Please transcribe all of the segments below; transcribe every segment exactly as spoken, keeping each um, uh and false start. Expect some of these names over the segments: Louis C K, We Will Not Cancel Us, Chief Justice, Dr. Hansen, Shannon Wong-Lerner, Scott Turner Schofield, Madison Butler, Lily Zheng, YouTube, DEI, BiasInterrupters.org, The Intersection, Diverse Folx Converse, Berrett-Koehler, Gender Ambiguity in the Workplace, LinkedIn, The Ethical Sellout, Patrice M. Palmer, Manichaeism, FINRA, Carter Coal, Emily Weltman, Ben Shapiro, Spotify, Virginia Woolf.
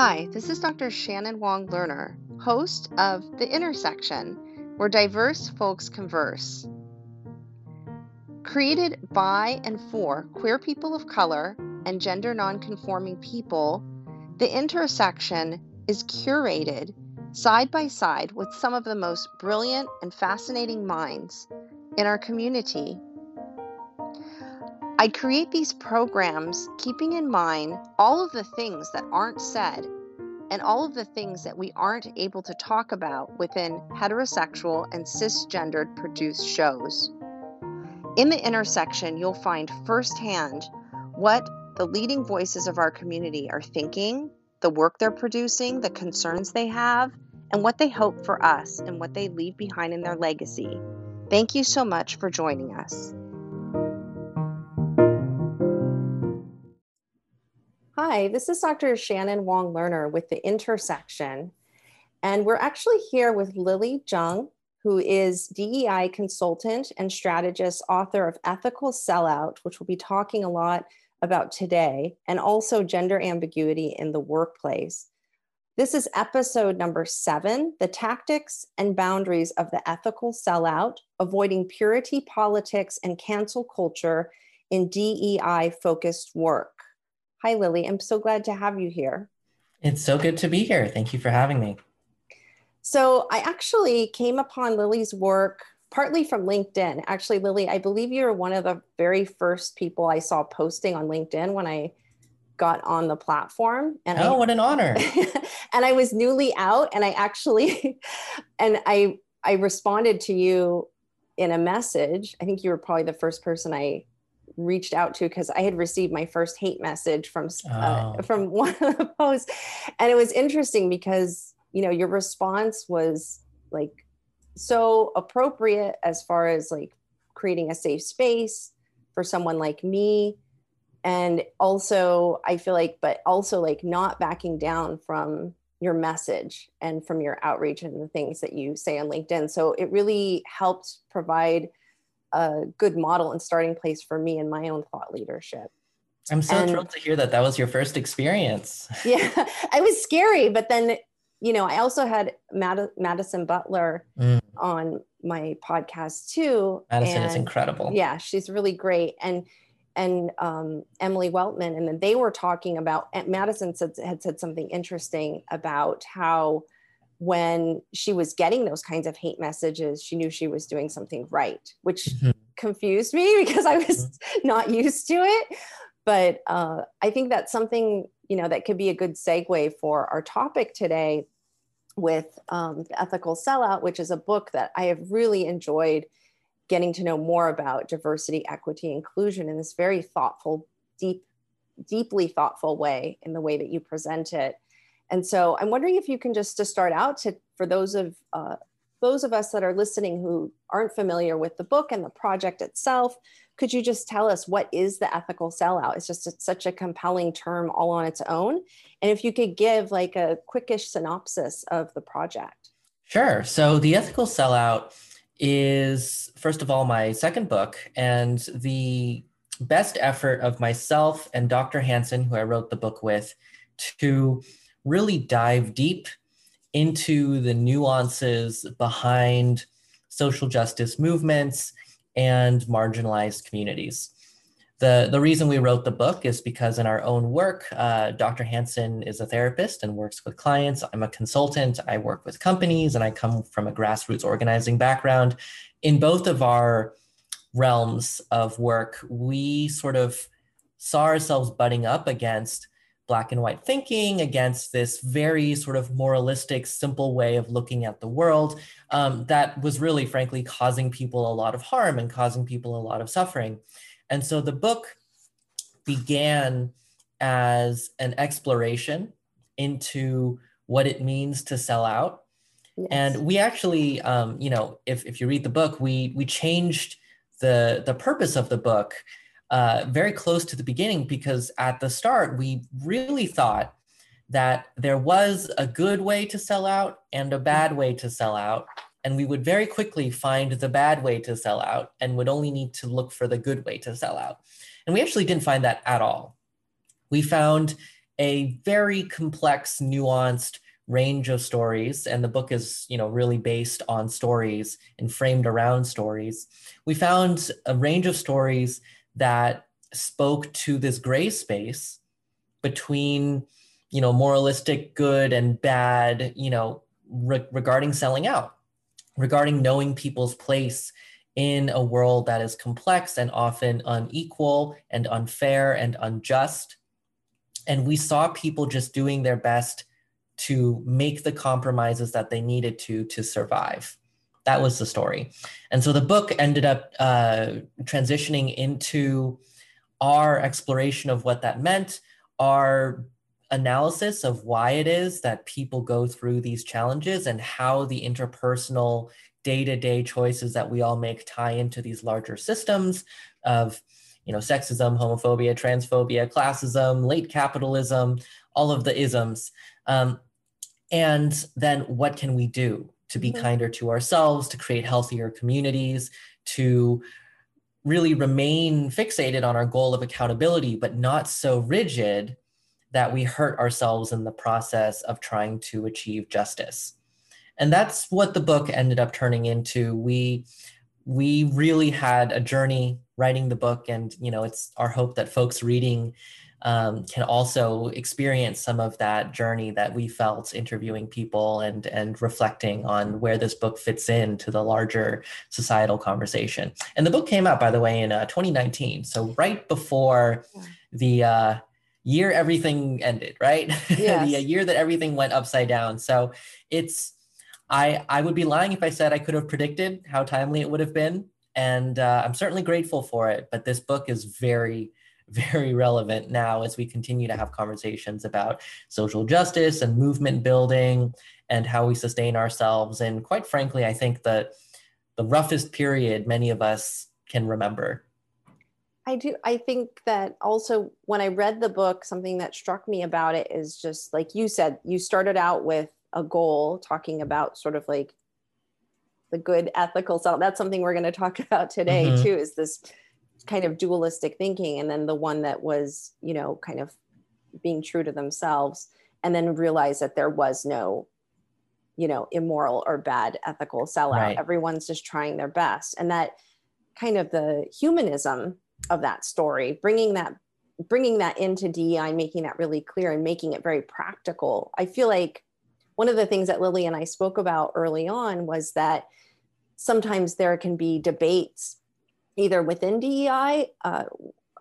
Hi, this is Doctor Shannon Wong-Lerner, host of The Intersection, where diverse folks converse. Created by and for queer people of color and gender non-conforming people, The Intersection is curated side by side with some of the most brilliant and fascinating minds in our community. I create these programs keeping in mind all of the things that aren't said and all of the things that we aren't able to talk about within heterosexual and cisgendered produced shows. In The Intersection, you'll find firsthand what the leading voices of our community are thinking, the work they're producing, the concerns they have, and what they hope for us and what they leave behind in their legacy. Thank you so much for joining us. Hi, this is Doctor Shannon Wong-Lerner with The Intersection, and we're actually here with Lily Zheng, who is D E I consultant and strategist, author of Ethical Sellout, which we'll be talking a lot about today, and also Gender Ambiguity in the Workplace. This is episode number seven, The Tactics and Boundaries of the Ethical Sellout, Avoiding Purity Politics and Cancel Culture in D E I-Focused Work. Hi, Lily. I'm so glad to have you here. It's so good to be here. Thank you for having me. So I actually came upon Lily's work partly from LinkedIn. Actually, Lily, I believe you're one of the very first people I saw posting on LinkedIn when I got on the platform. And oh, I, what an honor. And I was newly out, and I actually, and I, I responded to you in a message. I think you were probably the first person I reached out to, because I had received my first hate message from uh, oh. from one of the posts. And it was interesting because, you know, your response was like so appropriate as far as like creating a safe space for someone like me. And also I feel like, but also like not backing down from your message and from your outreach and the things that you say on LinkedIn. So it really helped provide a good model and starting place for me in my own thought leadership. I'm so and, thrilled to hear that that was your first experience. Yeah, it was scary, but then, you know, I also had Mad- Madison Butler mm. on my podcast too. Madison and, is incredible. Yeah, she's really great. And and um, Emily Weltman, and then they were talking about, Madison said, had said something interesting about how when she was getting those kinds of hate messages, she knew she was doing something right, which mm-hmm. confused me because I was not used to it. But uh, I think that's something, you know, that could be a good segue for our topic today with um, The Ethical Sellout, which is a book that I have really enjoyed getting to know more about diversity, equity, inclusion in this very thoughtful, deep, deeply thoughtful way in the way that you present it. And so I'm wondering if you can just to start out to, for those of uh, those of us that are listening who aren't familiar with the book and the project itself, could you just tell us what is the ethical sellout? It's just it's such a compelling term all on its own. And if you could give like a quickish synopsis of the project. Sure. So The Ethical Sellout is, first of all, my second book, and the best effort of myself and Doctor Hansen, who I wrote the book with, to really dive deep into the nuances behind social justice movements and marginalized communities. The, the reason we wrote the book is because in our own work, uh, Doctor Hansen is a therapist and works with clients. I'm a consultant, I work with companies, and I come from a grassroots organizing background. In both of our realms of work, we sort of saw ourselves butting up against Black and white thinking, against this very sort of moralistic, simple way of looking at the world um, that was really, frankly, causing people a lot of harm and causing people a lot of suffering. And so the book began as an exploration into what it means to sell out. Yes. And we actually, um, you know, if, if you read the book, we we changed the, the purpose of the book Uh, very close to the beginning, because at the start, we really thought that there was a good way to sell out and a bad way to sell out. And we would very quickly find the bad way to sell out and would only need to look for the good way to sell out. And we actually didn't find that at all. We found a very complex, nuanced range of stories, and the book is, you know, really based on stories and framed around stories. We found a range of stories that spoke to this gray space between, you know, moralistic good and bad, you know, re regarding selling out, regarding knowing people's place in a world that is complex and often unequal and unfair and unjust. And we saw people just doing their best to make the compromises that they needed to to survive. That was the story. And so the book ended up uh, transitioning into our exploration of what that meant, our analysis of why it is that people go through these challenges and how the interpersonal day-to-day choices that we all make tie into these larger systems of, you know, sexism, homophobia, transphobia, classism, late capitalism, all of the isms. Um, and then what can we do to be mm-hmm. kinder to ourselves, to create healthier communities, to really remain fixated on our goal of accountability, but not so rigid that we hurt ourselves in the process of trying to achieve justice. And that's what the book ended up turning into. We, we really had a journey writing the book, and you know, it's our hope that folks reading um, can also experience some of that journey that we felt interviewing people and, and reflecting on where this book fits into the larger societal conversation. And the book came out, by the way, in uh, twenty nineteen. So right before the uh, year everything ended, right? Yes. The year that everything went upside down. So it's, I, I would be lying if I said I could have predicted how timely it would have been. And uh, I'm certainly grateful for it, but this book is very, very relevant now as we continue to have conversations about social justice and movement building and how we sustain ourselves. And quite frankly, I think that the roughest period many of us can remember. I do. I think that also when I read the book, something that struck me about it is just like you said, you started out with a goal talking about sort of like the good ethical self. That's something we're going to talk about today mm-hmm. too, is this kind of dualistic thinking. And then the one that was, you know, kind of being true to themselves, and then realize that there was no, you know, immoral or bad ethical sellout. Right. Everyone's just trying their best. And that kind of the humanism of that story, bringing that, bringing that into D E I, making that really clear and making it very practical. I feel like one of the things that Lily and I spoke about early on was that sometimes there can be debates either within D E I, uh,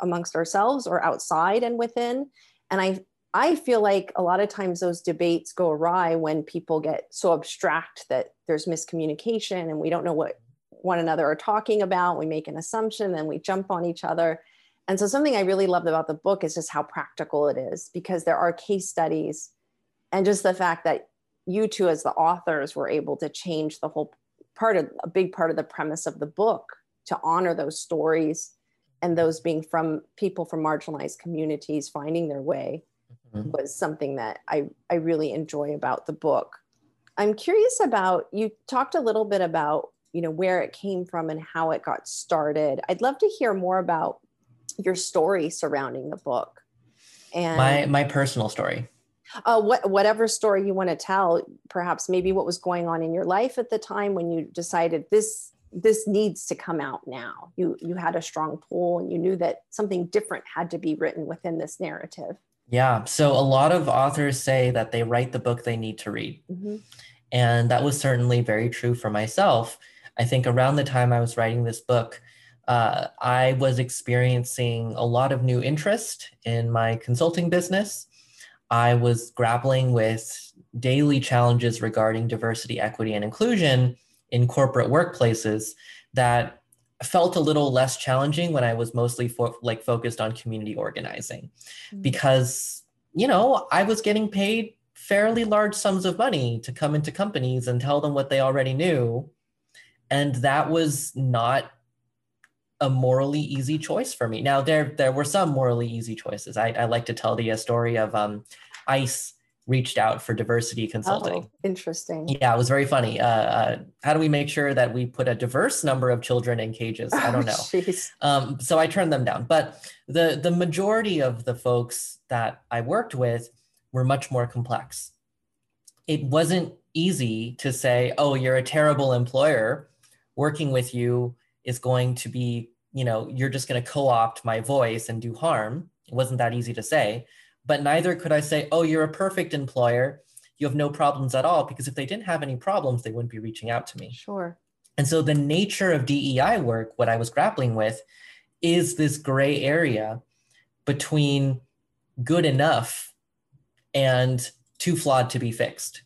amongst ourselves, or outside and within. And I, I feel like a lot of times those debates go awry when people get so abstract that there's miscommunication and we don't know what one another are talking about. We make an assumption, then we jump on each other. And so something I really loved about the book is just how practical it is, because there are case studies and just the fact that you two as the authors were able to change the whole part of a big part of the premise of the book to honor those stories and those being from people from marginalized communities finding their way mm-hmm. was something that I, I really enjoy about the book. I'm curious about, you talked a little bit about, you know, where it came from and how it got started. I'd love to hear more about your story surrounding the book. And my, my personal story. Uh, what, whatever story you want to tell, perhaps maybe what was going on in your life at the time when you decided this, this needs to come out now. You, you had a strong pull and you knew that something different had to be written within this narrative. Yeah. So a lot of authors say that they write the book they need to read. Mm-hmm. And that was certainly very true for myself. I think around the time I was writing this book, uh, I was experiencing a lot of new interest in my consulting business. I was grappling with daily challenges regarding diversity, equity, and inclusion in corporate workplaces that felt a little less challenging when I was mostly fo- like focused on community organizing. Mm-hmm. Because, you know, I was getting paid fairly large sums of money to come into companies and tell them what they already knew. And that was not a morally easy choice for me. Now, there, there were some morally easy choices. I, I like to tell the story of um, ICE reached out for diversity consulting. Oh, interesting. Yeah, it was very funny. Uh, uh, how do we make sure that we put a diverse number of children in cages? I don't know. Oh, um, so I turned them down. But the, the majority of the folks that I worked with were much more complex. It wasn't easy to say, oh, you're a terrible employer. Working with you is going to be, you know, you're just going to co-opt my voice and do harm. It wasn't that easy to say. But neither could I say, oh, you're a perfect employer. You have no problems at all, because if they didn't have any problems, they wouldn't be reaching out to me. Sure. And so the nature of D E I work, what I was grappling with, is this gray area between good enough and too flawed to be fixed.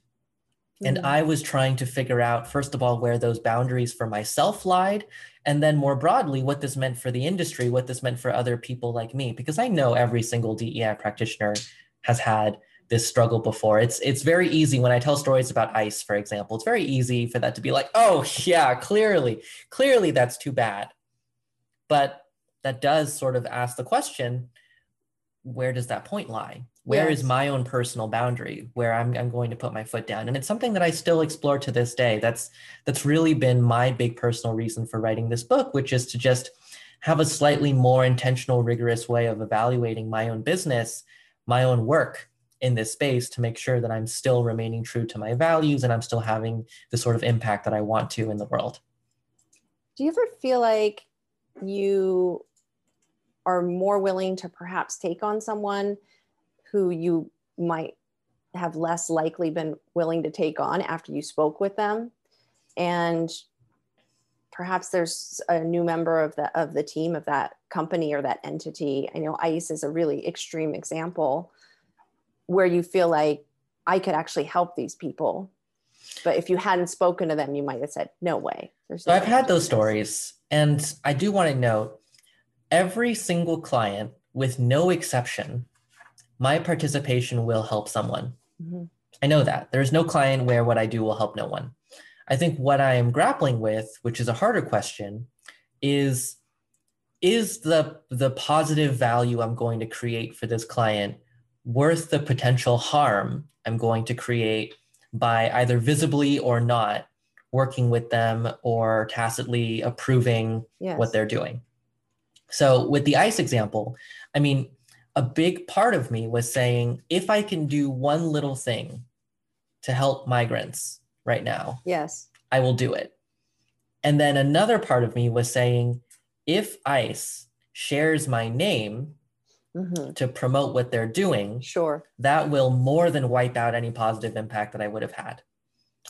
Mm-hmm. And I was trying to figure out, first of all, where those boundaries for myself lied, and then more broadly, what this meant for the industry, what this meant for other people like me, because I know every single D E I practitioner has had this struggle before. It's, it's very easy when I tell stories about ICE, for example, it's very easy for that to be like, oh yeah, clearly, clearly that's too bad. But that does sort of ask the question, where does that point lie? Where yes. is my own personal boundary where I'm, I'm going to put my foot down? And it's something that I still explore to this day. That's that's really been my big personal reason for writing this book, which is to just have a slightly more intentional, rigorous way of evaluating my own business, my own work in this space, to make sure that I'm still remaining true to my values and I'm still having the sort of impact that I want to in the world. Do you ever feel like you are more willing to perhaps take on someone who you might have less likely been willing to take on after you spoke with them? And perhaps there's a new member of the, of the team of that company or that entity. I know ICE is a really extreme example where you feel like I could actually help these people. But if you hadn't spoken to them, you might have said, no way. There's no so I've had those stories. And I do want to note, every single client, with no exception, my participation will help someone. Mm-hmm. I know that. There is no client where what I do will help no one. I think what I am grappling with, which is a harder question, is, is the, the positive value I'm going to create for this client worth the potential harm I'm going to create by either visibly or not working with them or tacitly approving yes. what they're doing? So with the ICE example, I mean, a big part of me was saying, if I can do one little thing to help migrants right now, yes, I will do it. And then another part of me was saying, if ICE shares my name mm-hmm. to promote what they're doing, sure, that will more than wipe out any positive impact that I would have had.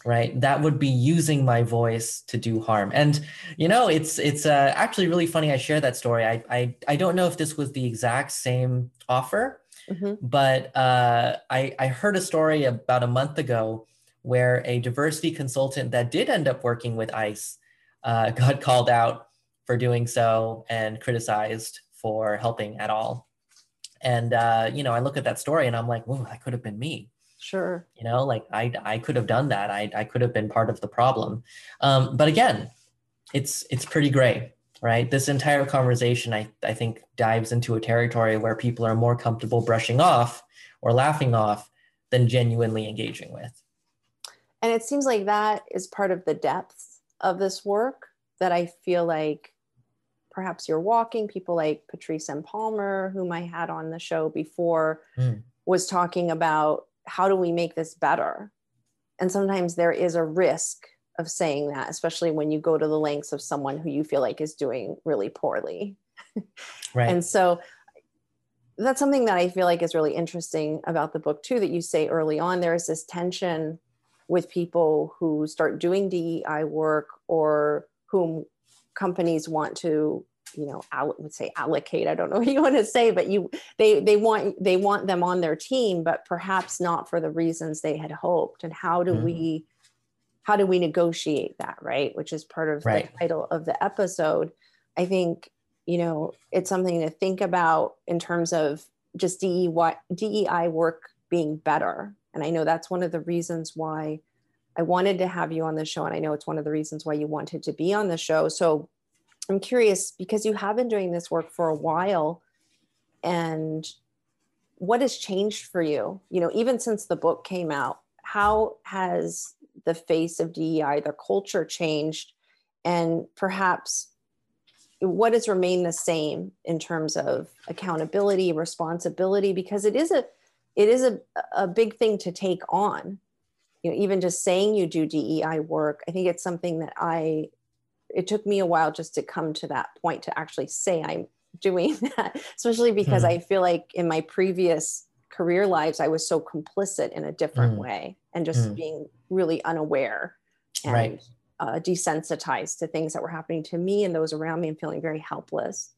Right? That would be using my voice to do harm. And, you know, it's it's uh, actually really funny I share that story. I, I, I don't know if this was the exact same offer, mm-hmm. but uh, I, I heard a story about a month ago where a diversity consultant that did end up working with ICE uh, got called out for doing so and criticized for helping at all. And, uh, you know, I look at that story and I'm like, whoa, that could have been me. Sure. You know, like I, I could have done that. I, I could have been part of the problem. Um, but again, it's, it's pretty gray, right? This entire conversation, I, I think, dives into a territory where people are more comfortable brushing off or laughing off than genuinely engaging with. And it seems like that is part of the depth of this work that I feel like perhaps you're walking. People like Patrice M. Palmer, whom I had on the show before, mm. was talking about, how do we make this better? And sometimes there is a risk of saying that, especially when you go to the lengths of someone who you feel like is doing really poorly. Right. And so that's something that I feel like is really interesting about the book too, that you say early on, there is this tension with people who start doing D E I work or whom companies want to, you know, I would say allocate, I don't know what you want to say, but you, they, they want, they want them on their team, but perhaps not for the reasons they had hoped. And how do mm-hmm. we, how do we negotiate that? Right. Which is part of right. the title of the episode. I think, you know, it's something to think about in terms of just D E I work being better. And I know that's one of the reasons why I wanted to have you on the show. And I know it's one of the reasons why you wanted to be on the show. So I'm curious, because you have been doing this work for a while and what has changed for you? You know, even since the book came out, how has the face of D E I, the culture, changed? And perhaps what has remained the same in terms of accountability, responsibility, because it is a, it is a, a big thing to take on. You know, even just saying you do D E I work, I think it's something that I, it took me a while just to come to that point to actually say I'm doing that, especially because mm. I feel like in my previous career lives, I was so complicit in a different mm. way and just mm. being really unaware and right. uh, desensitized to things that were happening to me and those around me and feeling very helpless.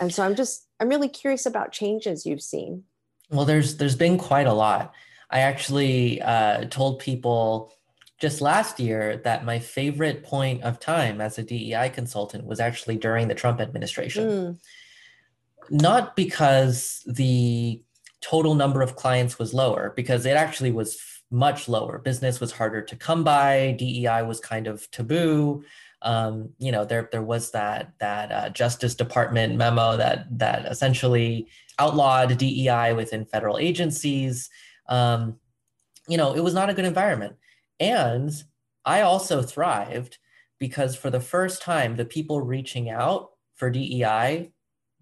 And so I'm just, I'm really curious about changes you've seen. Well, there's there's been quite a lot. I actually uh, told people just last year that my favorite point of time as a D E I consultant was actually during the Trump administration. Mm. Not because the total number of clients was lower, because it actually was much lower. Business was harder to come by. D E I was kind of taboo. Um, you know, there there was that that uh, Justice Department memo that that essentially outlawed D E I within federal agencies. Um, you know, it was not a good environment. And I also thrived because for the first time, the people reaching out for D E I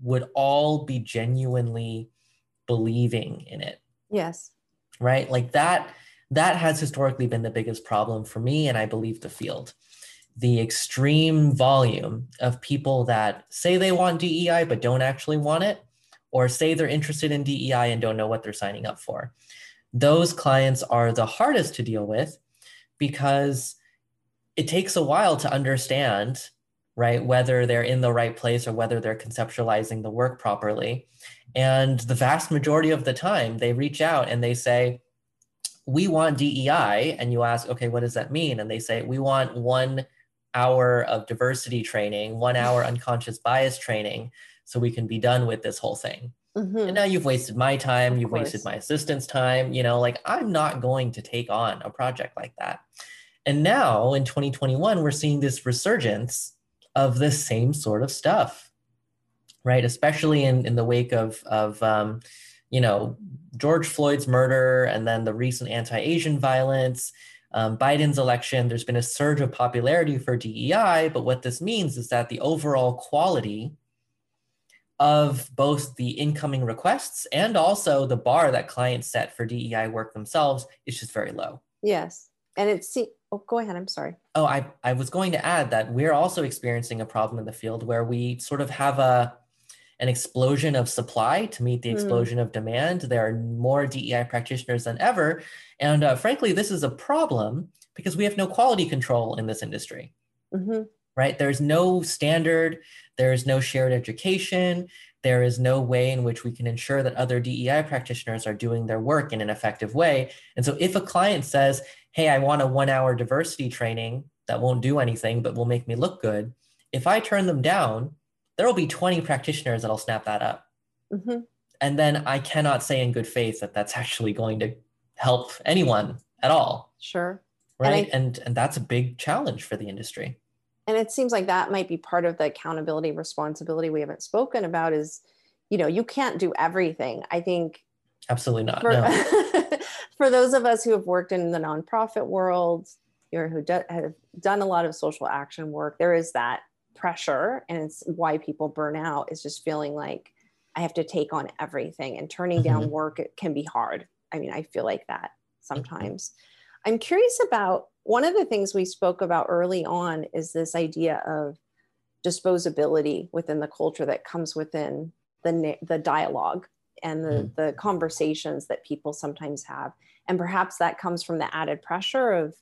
would all be genuinely believing in it. Yes. Right? Like that, that has historically been the biggest problem for me, and I believe the field. The extreme volume of people that say they want D E I but don't actually want it, or say they're interested in D E I and don't know what they're signing up for. Those clients are the hardest to deal with because it takes a while to understand, right, whether they're in the right place or whether they're conceptualizing the work properly. And the vast majority of the time they reach out and they say, we want D E I. And you ask, okay, what does that mean? And they say, we want one hour of diversity training, one hour unconscious bias training, so we can be done with this whole thing. Mm-hmm. And now you've wasted my time, you've wasted my assistant's time, you know, like I'm not going to take on a project like that. And now in twenty twenty-one, we're seeing this resurgence of the same sort of stuff, right? Especially in, in the wake of, of um, you know, George Floyd's murder and then the recent anti-Asian violence, um, Biden's election, there's been a surge of popularity for D E I. But what this means is that the overall quality of both the incoming requests and also the bar that clients set for D E I work themselves is just very low. Yes. And it's, oh, go ahead, I'm sorry. Oh, I, I was going to add that we're also experiencing a problem in the field where we sort of have a an explosion of supply to meet the explosion mm. of demand. There are more D E I practitioners than ever. And uh, frankly, this is a problem because we have no quality control in this industry. Mm-hmm. Right? There's no standard, there is no shared education, there is no way in which we can ensure that other D E I practitioners are doing their work in an effective way. And so if a client says, hey, I want a one hour diversity training that won't do anything, but will make me look good. If I turn them down, there'll be twenty practitioners that'll snap that up. Mm-hmm. And then I cannot say in good faith that that's actually going to help anyone at all. Sure. Right. And I- and, and that's a big challenge for the industry. And it seems like that might be part of the accountability, responsibility we haven't spoken about is, you know, you can't do everything. I think. Absolutely not. For, no. For those of us who have worked in the nonprofit world or who do, have done a lot of social action work, there is that pressure. And it's why people burn out is just feeling like I have to take on everything, and turning mm-hmm. down work it can be hard. I mean, I feel like that sometimes. Mm-hmm. I'm curious about one of the things we spoke about early on is this idea of disposability within the culture that comes within the the dialogue and the, mm. the conversations that people sometimes have. And perhaps that comes from the added pressure of,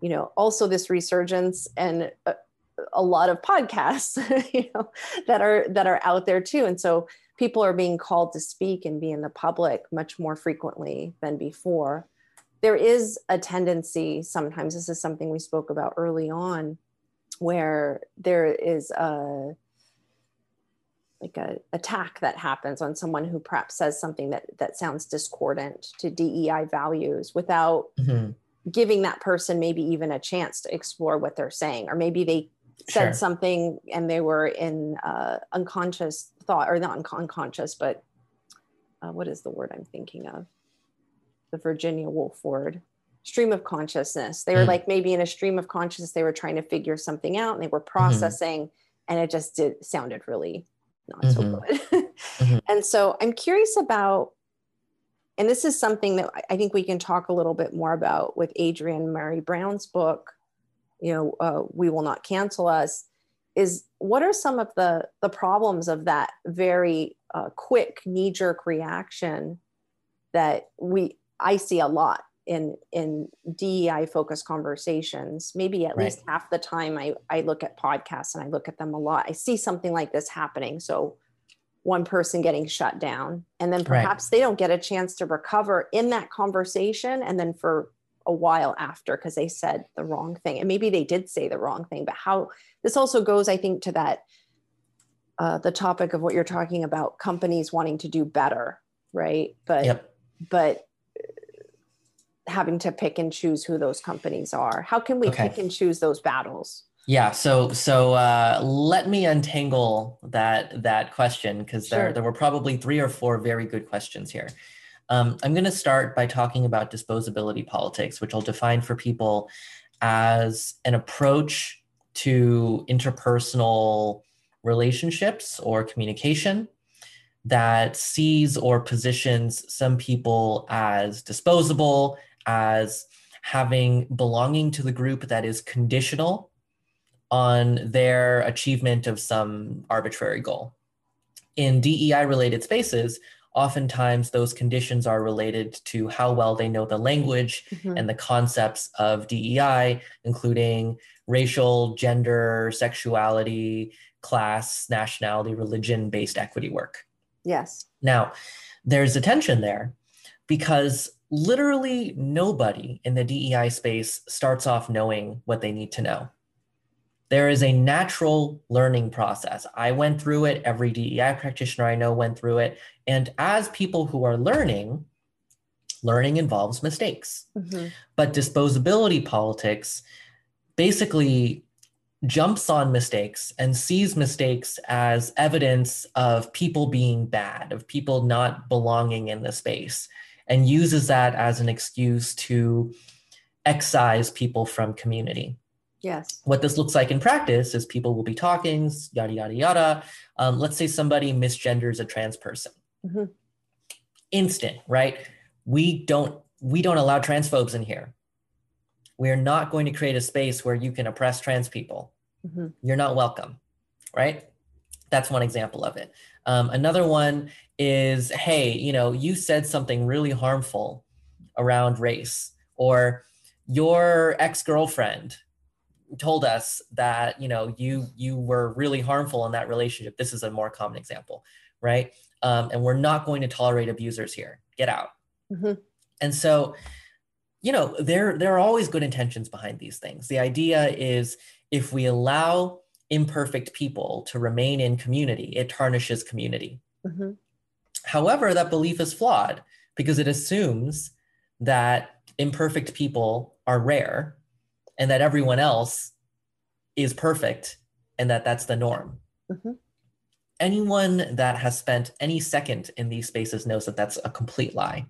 you know, also this resurgence and a, a lot of podcasts, you know, that are, that are out there too. And so people are being called to speak and be in the public much more frequently than before. There is a tendency sometimes, this is something we spoke about early on, where there is a like a attack that happens on someone who perhaps says something that that sounds discordant to D E I values without mm-hmm. giving that person maybe even a chance to explore what they're saying, or maybe they said sure. something and they were in uh, unconscious thought, or not un- unconscious, but uh, what is the word I'm thinking of? The Virginia Woolf word, stream of consciousness. They were mm. like, maybe in a stream of consciousness, they were trying to figure something out and they were processing, mm-hmm. and it just did sounded really not mm-hmm. so good. mm-hmm. And so I'm curious about, and this is something that I think we can talk a little bit more about with Adrienne Murray Brown's book, you know, uh, We Will Not Cancel Us, is what are some of the, the problems of that very uh, quick knee-jerk reaction that we I see a lot in in D E I-focused conversations. Maybe at right. least half the time I, I look at podcasts and I look at them a lot, I see something like this happening. So one person getting shut down, and then perhaps right. they don't get a chance to recover in that conversation, and then for a while after, because they said the wrong thing. And maybe they did say the wrong thing, but how this also goes, I think, to that, uh, the topic of what you're talking about, companies wanting to do better, right? But yep. but having to pick and choose who those companies are. How can we okay. pick and choose those battles? Yeah, so so uh, let me untangle that that question, because sure. there, there were probably three or four very good questions here. Um, I'm going to start by talking about disposability politics, which I'll define for people as an approach to interpersonal relationships or communication that sees or positions some people as disposable, as having belonging to the group that is conditional on their achievement of some arbitrary goal. In D E I-related spaces, oftentimes those conditions are related to how well they know the language mm-hmm. and the concepts of D E I, including racial, gender, sexuality, class, nationality, religion-based equity work. Yes. Now, there's a tension there because literally nobody in the D E I space starts off knowing what they need to know. There is a natural learning process. I went through it, every D E I practitioner I know went through it. And as people who are learning, learning involves mistakes. Mm-hmm. But disposability politics basically jumps on mistakes and sees mistakes as evidence of people being bad, of people not belonging in the space, and uses that as an excuse to excise people from community. Yes. What this looks like in practice is people will be talking, yada, yada, yada. Um, let's say somebody misgenders a trans person. Mm-hmm. Instant, right? We don't, we don't allow transphobes in here. We're not going to create a space where you can oppress trans people. Mm-hmm. You're not welcome, right? That's one example of it. Um, another one is, hey, you know, you said something really harmful around race, or your ex-girlfriend told us that, you know, you you were really harmful in that relationship. This is a more common example, right? Um, and we're not going to tolerate abusers here. Get out. Mm-hmm. And so, you know, there, there are always good intentions behind these things. The idea is if we allow imperfect people to remain in community, it tarnishes community. Mm-hmm. However, that belief is flawed because it assumes that imperfect people are rare, and that everyone else is perfect, and that that's the norm. Mm-hmm. Anyone that has spent any second in these spaces knows that that's a complete lie,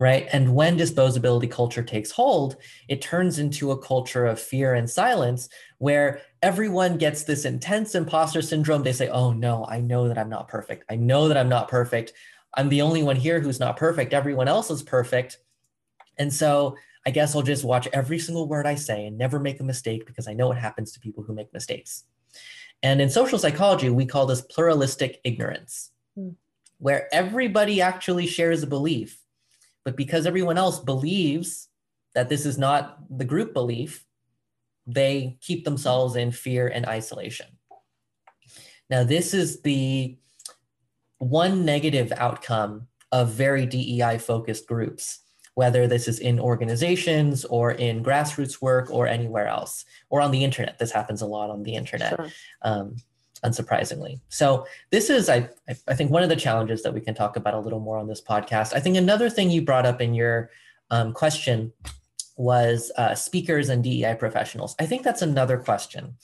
right? And when disposability culture takes hold, it turns into a culture of fear and silence where everyone gets this intense imposter syndrome. They say, oh no, I know that I'm not perfect. I know that I'm not perfect. I'm the only one here who's not perfect. Everyone else is perfect. And so I guess I'll just watch every single word I say and never make a mistake because I know what happens to people who make mistakes. And in social psychology, we call this pluralistic ignorance, mm. where everybody actually shares a belief, but because everyone else believes that this is not the group belief, they keep themselves in fear and isolation. Now, this is the one negative outcome of very D E I-focused groups, whether this is in organizations or in grassroots work or anywhere else, or on the internet. This happens a lot on the internet, sure. um, unsurprisingly. So this is, I, I think, one of the challenges that we can talk about a little more on this podcast. I think another thing you brought up in your um, question was uh, speakers and D E I professionals. I think that's another question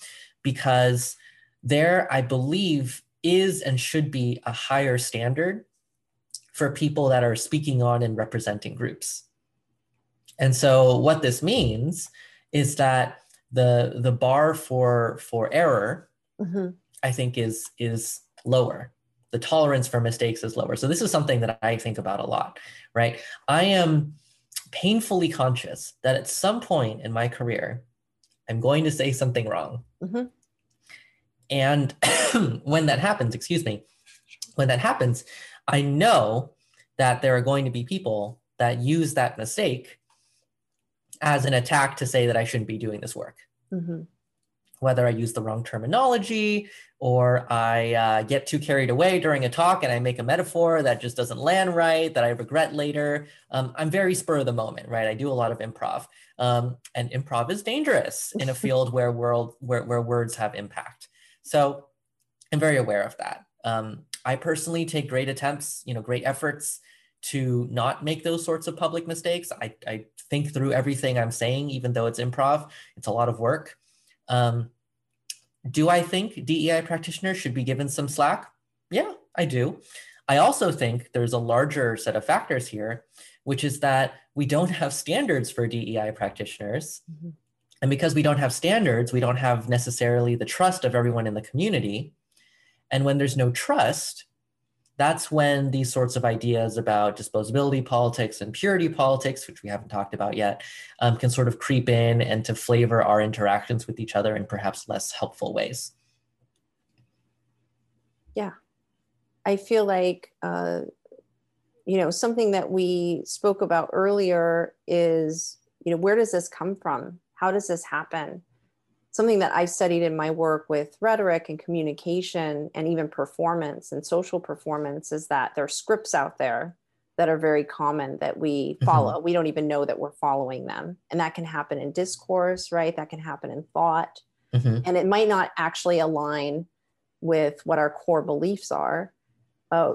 because there, I believe, is and should be a higher standard for people that are speaking on and representing groups. And so what this means is that the, the bar for, for error, mm-hmm. I think is, is lower. The tolerance for mistakes is lower. So this is something that I think about a lot, right? I am painfully conscious that at some point in my career, I'm going to say something wrong. Mm-hmm. And when that happens, excuse me, when that happens, I know that there are going to be people that use that mistake as an attack to say that I shouldn't be doing this work. Mm-hmm. Whether I use the wrong terminology or I uh, get too carried away during a talk and I make a metaphor that just doesn't land right, that I regret later. Um, I'm very spur of the moment, right? I do a lot of improv, um, and improv is dangerous in a field where, world, where, where words have impact. So I'm very aware of that. Um, I personally take great attempts, you know, great efforts to not make those sorts of public mistakes. I, I think through everything I'm saying, even though it's improv, it's a lot of work. Um, do I think D E I practitioners should be given some slack? Yeah, I do. I also think there's a larger set of factors here, which is that we don't have standards for D E I practitioners. Mm-hmm. And because we don't have standards, we don't have necessarily the trust of everyone in the community. And when there's no trust, that's when these sorts of ideas about disposability politics and purity politics, which we haven't talked about yet, um, can sort of creep in and to flavor our interactions with each other in perhaps less helpful ways. Yeah, I feel like, uh, you know, something that we spoke about earlier is, you know, where does this come from? How does this happen? Something that I've studied in my work with rhetoric and communication and even performance and social performance is that there are scripts out there that are very common that we follow. Mm-hmm. We don't even know that we're following them. And that can happen in discourse, right? That can happen in thought. Mm-hmm. And it might not actually align with what our core beliefs are. Uh,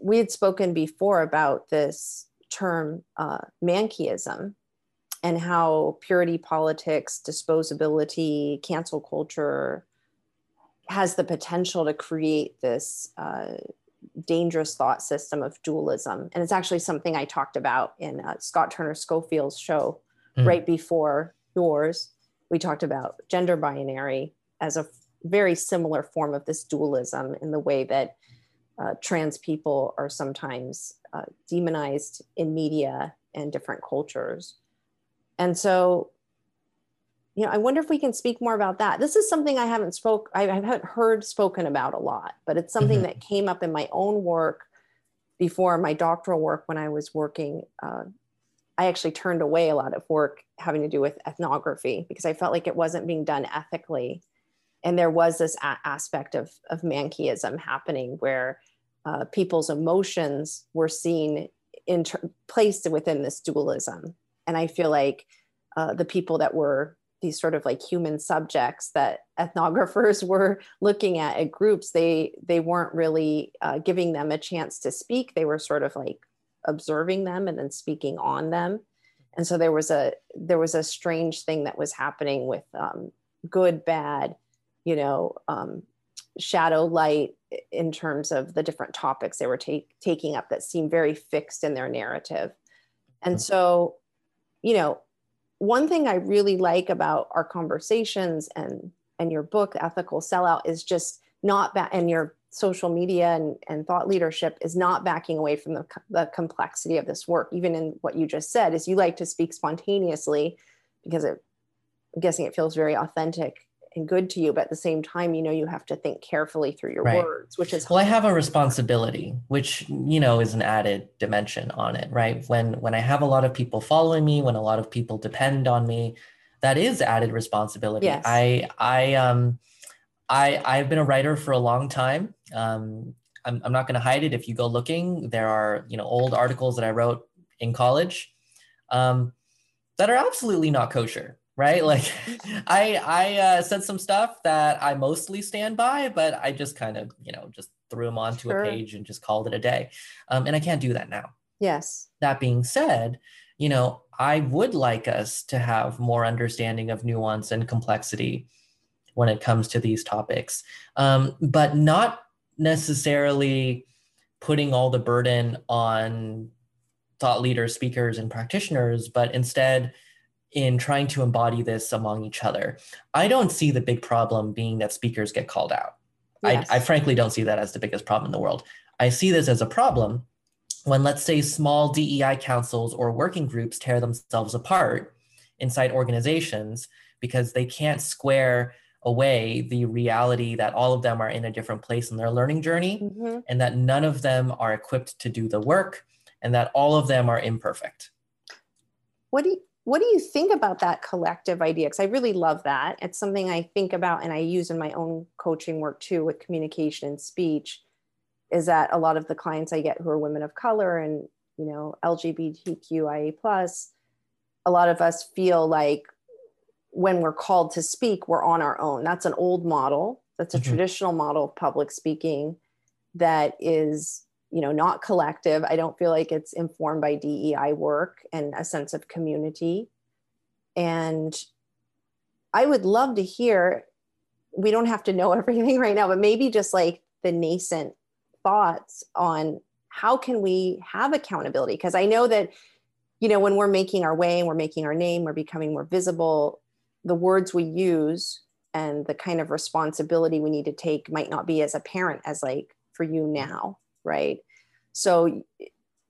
we had spoken before about this term uh, Manichaeism, and how purity politics, disposability, cancel culture has the potential to create this uh, dangerous thought system of dualism. And it's actually something I talked about in uh, Scott Turner Schofield's show mm. right before yours. We talked about gender binary as a very similar form of this dualism in the way that uh, trans people are sometimes uh, demonized in media and different cultures. And so, you know, I wonder if we can speak more about that. This is something I haven't spoke, I haven't heard spoken about a lot, but it's something mm-hmm. that came up in my own work before my doctoral work when I was working. Uh, I actually turned away a lot of work having to do with ethnography because I felt like it wasn't being done ethically. And there was this a- aspect of, of Manichaeism happening where uh, people's emotions were seen in ter- placed within this dualism. And I feel like uh, the people that were these sort of like human subjects that ethnographers were looking at at groups, they they weren't really uh, giving them a chance to speak. They were sort of like observing them and then speaking on them. And so there was a there was a strange thing that was happening with um, good, bad, you know, um, shadow, light in terms of the different topics they were take, taking up that seemed very fixed in their narrative. And so, you know, one thing I really like about our conversations and, and your book, The Ethical Sellout, is just not that, and your social media and, and thought leadership is not backing away from the, the complexity of this work. Even in what you just said is you like to speak spontaneously because it, I'm guessing it feels very authentic and good to you. But at the same time, you know, you have to think carefully through your right. words, which is. Well, hard. I have a responsibility, which, you know, is an added dimension on it, right? When when I have a lot of people following me, when a lot of people depend on me, that is added responsibility. Yes. I, I, um, I, I've been a writer for a long time. Um, I'm, I'm not going to hide it. If you go looking, there are, you know, old articles that I wrote in college um, that are absolutely not kosher. Right? Like I, I uh, said some stuff that I mostly stand by, but I just kind of, you know, just threw them onto sure. a page and just called it a day. Um, and I can't do that now. Yes. That being said, you know, I would like us to have more understanding of nuance and complexity when it comes to these topics, um, but not necessarily putting all the burden on thought leaders, speakers, and practitioners, but instead in trying to embody this among each other. I don't see the big problem being that speakers get called out. Yes. I, I frankly don't see that as the biggest problem in the world. I see this as a problem when, let's say, small D E I councils or working groups tear themselves apart inside organizations because they can't square away the reality that all of them are in a different place in their learning journey, mm-hmm. and that none of them are equipped to do the work, and that all of them are imperfect. What do you, what do you think about that collective idea? Because I really love that. It's something I think about and I use in my own coaching work too with communication and speech, is that a lot of the clients I get who are women of color and, you know, L G B T Q I A plus, a lot of us feel like when we're called to speak, we're on our own. That's an old model. That's a mm-hmm. traditional model of public speaking that is, you know, not collective. I don't feel like it's informed by D E I work and a sense of community. And I would love to hear, we don't have to know everything right now, but maybe just like the nascent thoughts on how can we have accountability? Because I know that, you know, when we're making our way and we're making our name, we're becoming more visible, the words we use and the kind of responsibility we need to take might not be as apparent as like for you now, right? So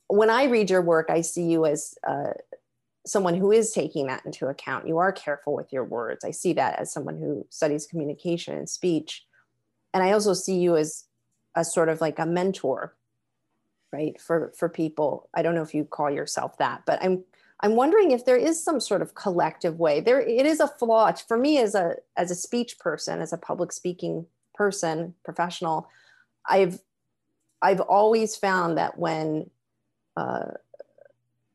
when I read your work, I see you as uh, someone who is taking that into account. You are careful with your words. I see that as someone who studies communication and speech. And I also see you as a sort of like a mentor, right? For, for people. I don't know if you call yourself that, but I'm I'm wondering if there is some sort of collective way. There, it is a flaw for me as a as a speech person, as a public speaking person, professional. I've I've always found that when uh,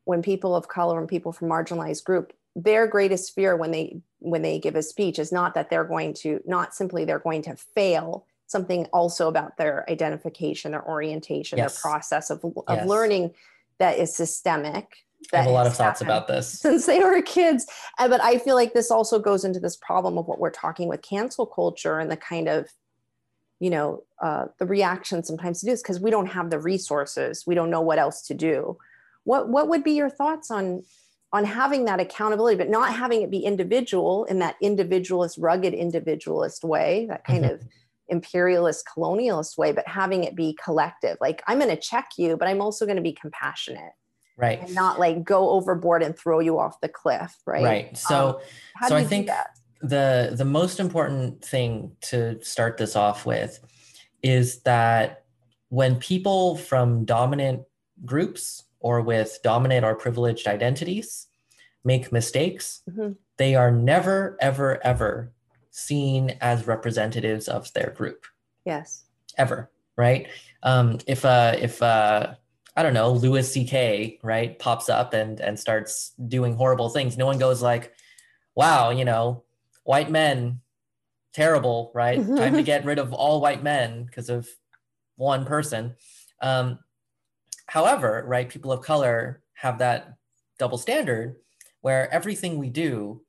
when people of color and people from marginalized group, their greatest fear when they when they give a speech is not that they're going to not simply they're going to fail. Something also about their identification, their orientation, yes. their process of of yes. learning that is systemic. I have a lot of thoughts about this since they were kids. But I feel like this also goes into this problem of what we're talking with cancel culture and the kind of, you know, uh, the reaction sometimes to this, because we don't have the resources. We don't know what else to do. What what would be your thoughts on, on having that accountability, but not having it be individual in that individualist, rugged individualist way, that kind mm-hmm. of imperialist, colonialist way, but having it be collective. Like, I'm going to check you, but I'm also going to be compassionate. Right. And not like go overboard and throw you off the cliff, right? Right. So, um, how so do you I think do that? the the most important thing to start this off with is that when people from dominant groups or with dominant or privileged identities make mistakes, mm-hmm. they are never, ever, ever seen as representatives of their group. Yes. Ever, right? Um, if uh, if uh, I don't know, Louis C K, right, pops up and, and starts doing horrible things, no one goes like, wow, you know, white men, terrible, right? Time to get rid of all white men because of one person. Um, however, right, people of color have that double standard where everything we do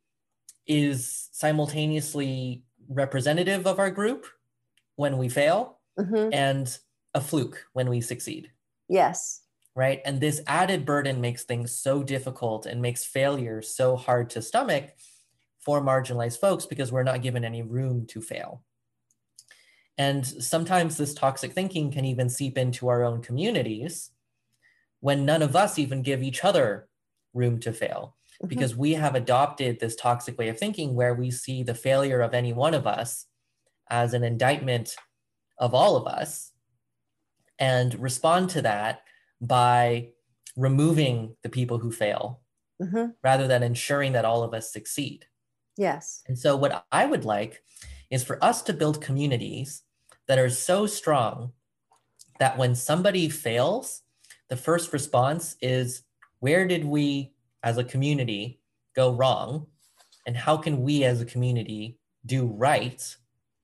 is simultaneously representative of our group when we fail mm-hmm. and a fluke when we succeed. Yes. Right. And this added burden makes things so difficult and makes failure so hard to stomach for marginalized folks, because we're not given any room to fail. And sometimes this toxic thinking can even seep into our own communities when none of us even give each other room to fail, mm-hmm. because we have adopted this toxic way of thinking where we see the failure of any one of us as an indictment of all of us, and respond to that by removing the people who fail mm-hmm. rather than ensuring that all of us succeed. Yes. And so what I would like is for us to build communities that are so strong that when somebody fails, the first response is, where did we as a community go wrong? And how can we as a community do right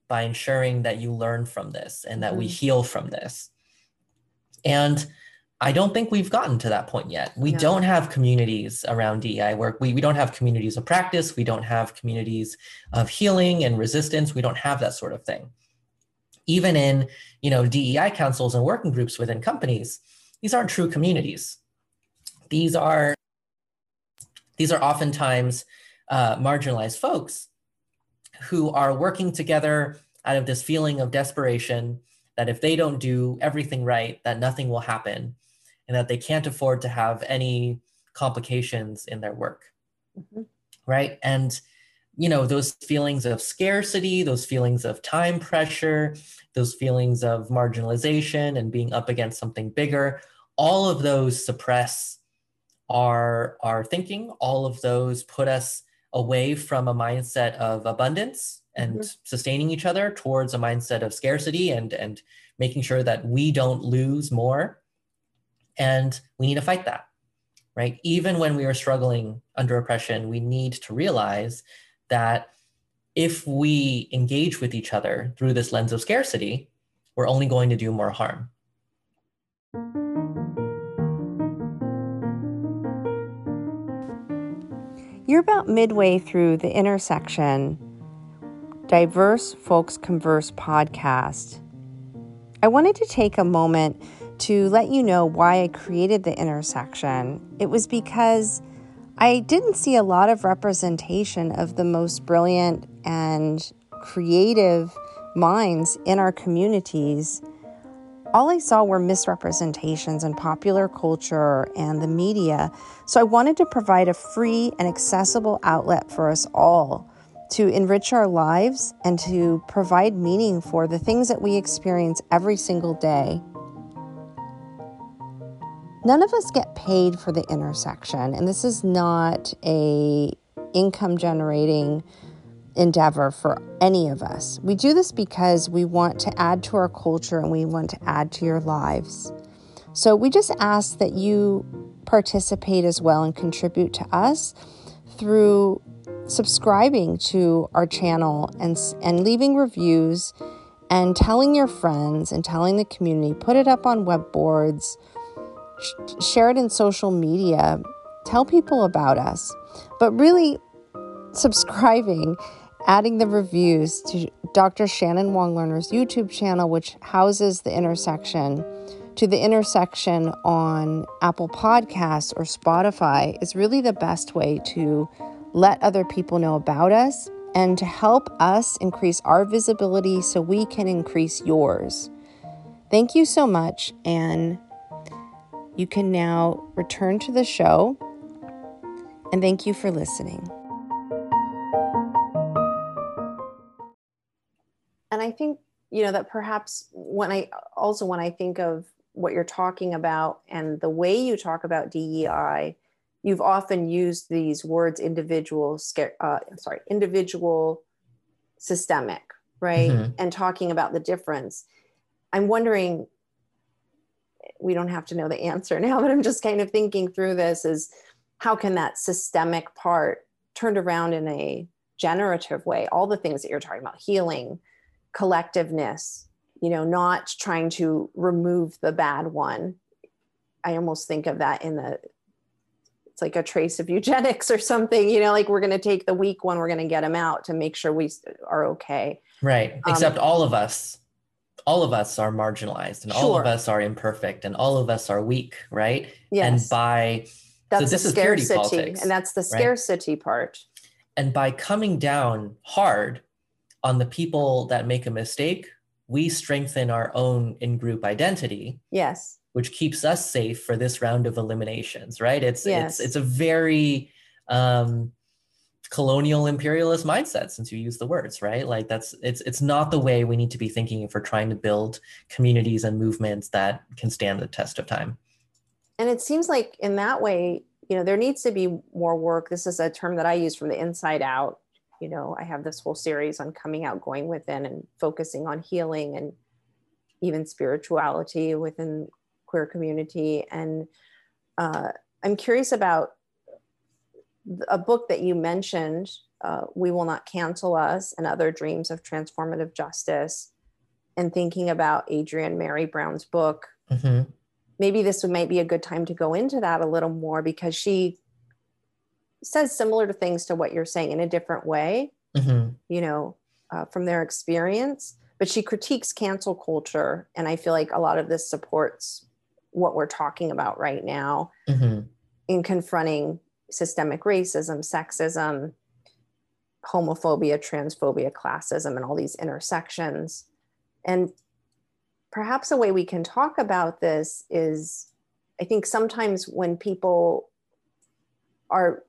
by ensuring that you learn from this and that mm-hmm. we heal from this? And I don't think we've gotten to that point yet. We yeah. don't have communities around D E I work. We, we don't have communities of practice. We don't have communities of healing and resistance. We don't have that sort of thing. even in, you know, D E I councils and working groups within companies, these aren't true communities. These are, these are oftentimes uh, marginalized folks who are working together out of this feeling of desperation that if they don't do everything right, that nothing will happen, and that they can't afford to have any complications in their work, mm-hmm. right? And, you know, those feelings of scarcity, those feelings of time pressure, those feelings of marginalization and being up against something bigger, all of those suppress our, our thinking. All of those put us away from a mindset of abundance and mm-hmm. sustaining each other towards a mindset of scarcity and, and making sure that we don't lose more. And we need to fight that, right? Even when we are struggling under oppression, we need to realize that if we engage with each other through this lens of scarcity, we're only going to do more harm. You're about midway through The Intersection, Diverse Folx Converse podcast. I wanted to take a moment to let you know why I created The Intersection. It was because I didn't see a lot of representation of the most brilliant and creative minds in our communities. All I saw were misrepresentations in popular culture and the media. So I wanted to provide a free and accessible outlet for us all to enrich our lives and to provide meaning for the things that we experience every single day. None of us get paid for The Intersection, and this is not a income-generating endeavor for any of us. We do this because we want to add to our culture and we want to add to your lives. So we just ask that you participate as well and contribute to us through subscribing to our channel and, and leaving reviews and telling your friends and telling the community. Put it up on web boards. Share it in social media, tell people about us, but really subscribing, adding the reviews to Doctor Shannon Wong-Lerner's YouTube channel, which houses The Intersection, to The Intersection on Apple Podcasts or Spotify is really the best way to let other people know about us and to help us increase our visibility so we can increase yours. Thank you so much, and you can now return to the show, and thank you for listening. And I think, you know, that perhaps when I also when I think of what you're talking about and the way you talk about D E I, you've often used these words individual, uh, sorry, individual, systemic, right? Mm-hmm. And talking about the difference. I'm wondering, we don't have to know the answer now, but I'm just kind of thinking through this is how can that systemic part turned around in a generative way, all the things that you're talking about, healing, collectiveness, you know, not trying to remove the bad one. I almost think of that in the, it's like a trace of eugenics or something, you know, like we're going to take the weak one, we're going to get them out to make sure we are okay. Right. Um, Except all of us. All of us are marginalized and sure. all of us are imperfect and all of us are weak, right? Yes. And by, that's so this the is scarcity, purity politics. And that's the scarcity right? part. And by coming down hard on the people that make a mistake, we strengthen our own in-group identity. Yes. Which keeps us safe for this round of eliminations, right? It's, yes. it's, it's a very um, colonial imperialist mindset, since you use the words, right? Like that's, it's, it's not the way we need to be thinking if we're trying to build communities and movements that can stand the test of time. And it seems like in that way, you know, there needs to be more work. This is a term that I use from the inside out. You know, I have this whole series on coming out, going within, and focusing on healing and even spirituality within queer community. And uh, I'm curious about a book that you mentioned, uh, We Will Not Cancel Us and Other Dreams of Transformative Justice, and thinking about Adrienne Mary Brown's book. Mm-hmm. Maybe this would, might be a good time to go into that a little more, because she says similar to things to what you're saying in a different way, mm-hmm. you know, uh, from their experience. but she critiques cancel culture. And I feel like a lot of this supports what we're talking about right now mm-hmm. in confronting systemic racism, sexism, homophobia, transphobia, classism, and all these intersections. And perhaps a way we can talk about this is, I think sometimes when people are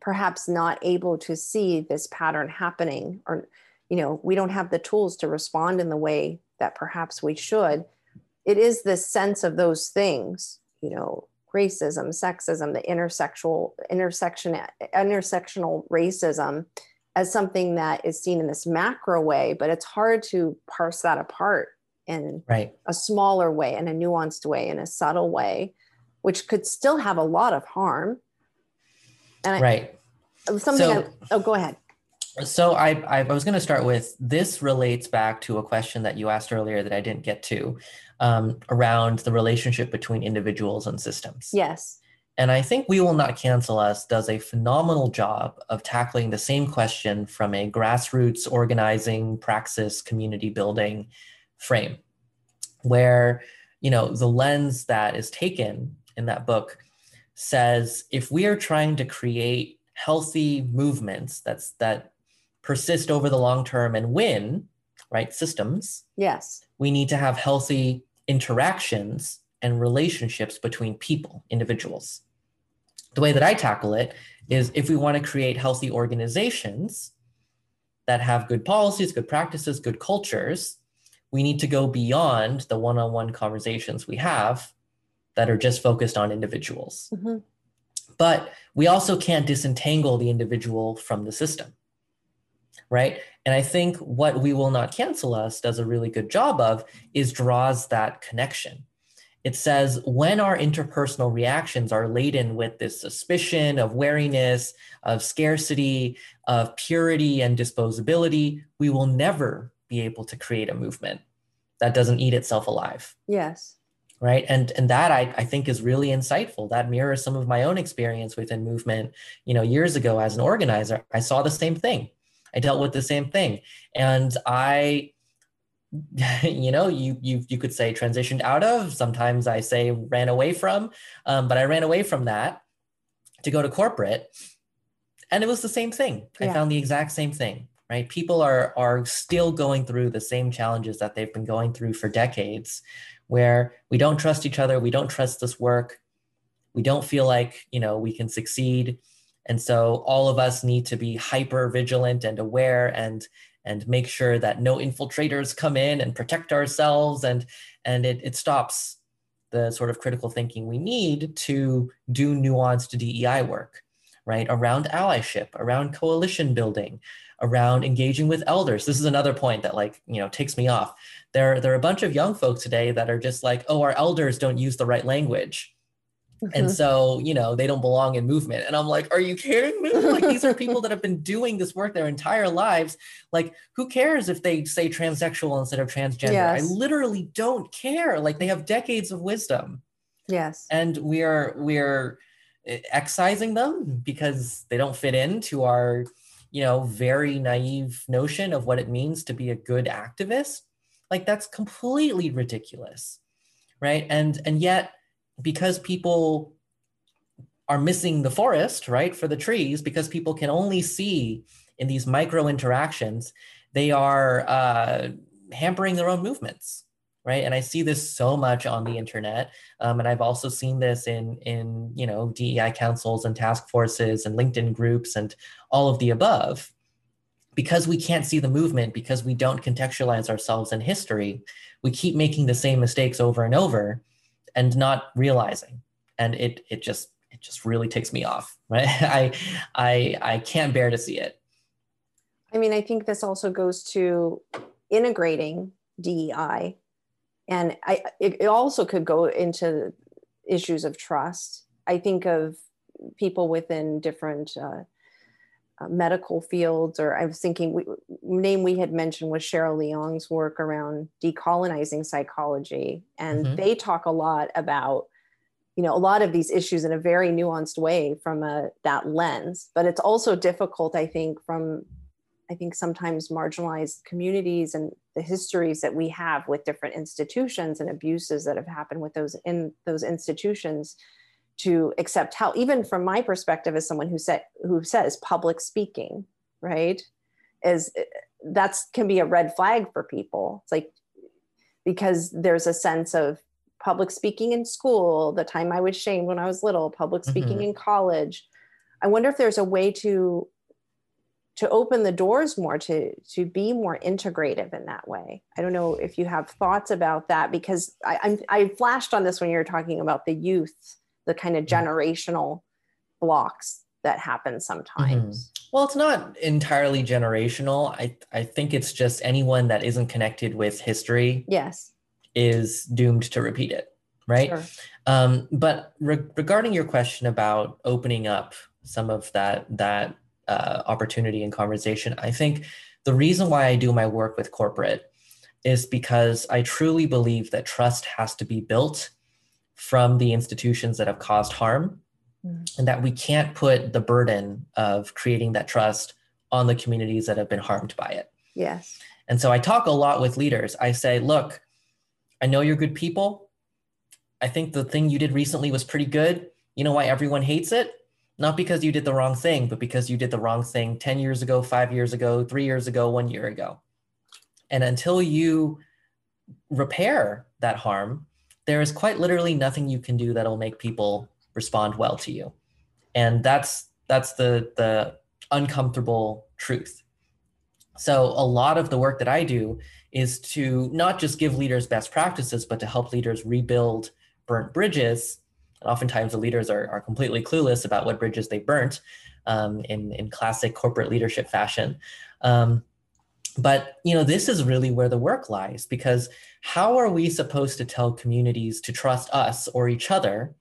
perhaps not able to see this pattern happening, or, you know, we don't have the tools to respond in the way that perhaps we should, it is this sense of those things, you know, racism, sexism, the intersectional, intersection, intersectional racism as something that is seen in this macro way, but it's hard to parse that apart in right. a smaller way, in a nuanced way, in a subtle way, which could still have a lot of harm. And right. I, something. So, I, oh, go ahead. So I, I was going to start with, this relates back to a question that you asked earlier that I didn't get to, um, around the relationship between individuals and systems. Yes. And I think We Will Not Cancel Us does a phenomenal job of tackling the same question from a grassroots organizing, praxis, community building frame, where, you know, the lens that is taken in that book says, if we are trying to create healthy movements that's that persist over the long term and win, right, systems, yes, we need to have healthy interactions and relationships between people, individuals. The way that I tackle it is, if we want to create healthy organizations that have good policies, good practices, good cultures, we need to go beyond the one-on-one conversations we have that are just focused on individuals. Mm-hmm. But we also can't disentangle the individual from the system, right? And I think what We Will Not Cancel Us does a really good job of is draws that connection. It says, when our interpersonal reactions are laden with this suspicion of wariness, of scarcity, of purity and disposability, we will never be able to create a movement that doesn't eat itself alive. Yes. Right. And, and that I, I think is really insightful. That mirrors some of my own experience within movement. You know, years ago as an organizer, I saw the same thing. I dealt with the same thing. And I, you know, you, you, you could say transitioned out of, sometimes I say ran away from, um, but I ran away from that to go to corporate. And it was the same thing. Yeah. I found the exact same thing. Right? People are, are still going through the same challenges that they've been going through for decades, where we don't trust each other. We don't trust this work. We don't feel like, you know, we can succeed. And so all of us need to be hyper vigilant and aware and, and make sure that no infiltrators come in and protect ourselves. And, and it, it stops the sort of critical thinking we need to do nuanced D E I work, right? Around allyship, around coalition building, around engaging with elders. This is another point that, like, you know, takes me off. There, there are a bunch of young folks today that are just like, oh, our elders don't use the right language. Mm-hmm. And so, you know, they don't belong in movement. And I'm like, are you kidding me? Like, these are people that have been doing this work their entire lives. Like, who cares if they say transsexual instead of transgender? Yes. I literally don't care. Like, they have decades of wisdom. Yes. And we are, we are excising them because they don't fit into our, you know, very naive notion of what it means to be a good activist. Like, that's completely ridiculous, right? And, and yet, because people are missing the forest, right, for the trees, because people can only see in these micro interactions, they are uh, hampering their own movements, right? And I see this so much on the internet. Um, and I've also seen this in, in, you know, D E I councils and task forces and LinkedIn groups and all of the above. Because we can't see the movement, because we don't contextualize ourselves in history, we keep making the same mistakes over and over and not realizing. And it it just it just really takes me off, right? I I I can't bear to see it. I mean, I think this also goes to integrating D E I. And I, it also could go into issues of trust. I think of people within different uh, uh, medical fields, or I was thinking, we, name we had mentioned was Cheryl Leong's work around decolonizing psychology. And mm-hmm. they talk a lot about, you know, a lot of these issues in a very nuanced way from a, that lens. But it's also difficult, I think, from I think, sometimes marginalized communities and the histories that we have with different institutions and abuses that have happened with those in those institutions to accept help. Even from my perspective as someone who said, who says public speaking, right, is that's can be a red flag for people. It's like, because there's a sense of public speaking in school, the time I was shamed when I was little, public speaking mm-hmm. in college. I wonder if there's a way to to open the doors more, to, to be more integrative in that way. I don't know if you have thoughts about that, because I, I'm, I flashed on this when you were talking about the youth, the kind of generational blocks that happen sometimes. Mm-hmm. Well, it's not entirely generational. I, I think it's just anyone that isn't connected with history yes. is doomed to repeat it, right? Sure. Um, but re- regarding your question about opening up some of that, that Uh, opportunity and conversation. I think the reason why I do my work with corporate is because I truly believe that trust has to be built from the institutions that have caused harm, mm. and that we can't put the burden of creating that trust on the communities that have been harmed by it. Yes. And so I talk a lot with leaders. I say, look, I know you're good people. I think the thing you did recently was pretty good. You know why everyone hates it? Not because you did the wrong thing, but because you did the wrong thing ten years ago, five years ago, three years ago, one year ago. And until you repair that harm, there is quite literally nothing you can do that'll make people respond well to you. And that's that's the, the uncomfortable truth. So a lot of the work that I do is to not just give leaders best practices, but to help leaders rebuild burnt bridges. And oftentimes the leaders are, are completely clueless about what bridges they burnt um, in, in classic corporate leadership fashion. Um, but, you know, this is really where the work lies, because how are we supposed to tell communities to trust us or each other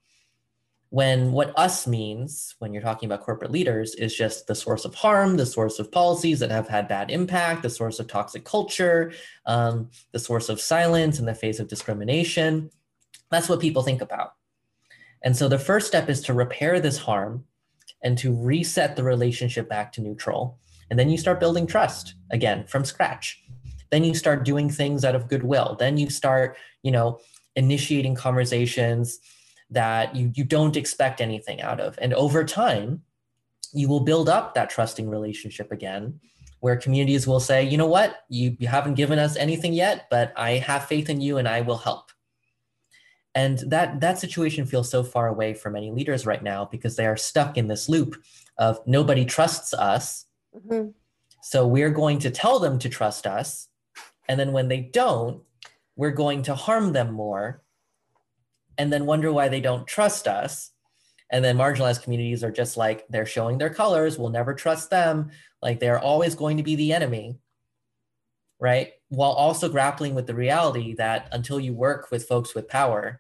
when what us means, when you're talking about corporate leaders, is just the source of harm, the source of policies that have had bad impact, the source of toxic culture, um, the source of silence in the face of discrimination. That's what people think about. And so the first step is to repair this harm and to reset the relationship back to neutral. And then you start building trust again from scratch. Then you start doing things out of goodwill. Then you start, you know, initiating conversations that you, you don't expect anything out of. And over time, you will build up that trusting relationship again, where communities will say, you know what, you, you haven't given us anything yet, but I have faith in you and I will help. And that that situation feels so far away for many leaders right now, because they are stuck in this loop of nobody trusts us. Mm-hmm. So we're going to tell them to trust us. And then when they don't, we're going to harm them more and then wonder why they don't trust us. And then marginalized communities are just like, they're showing their colors. We'll never trust them. Like, they're always going to be the enemy, right? While also grappling with the reality that until you work with folks with power,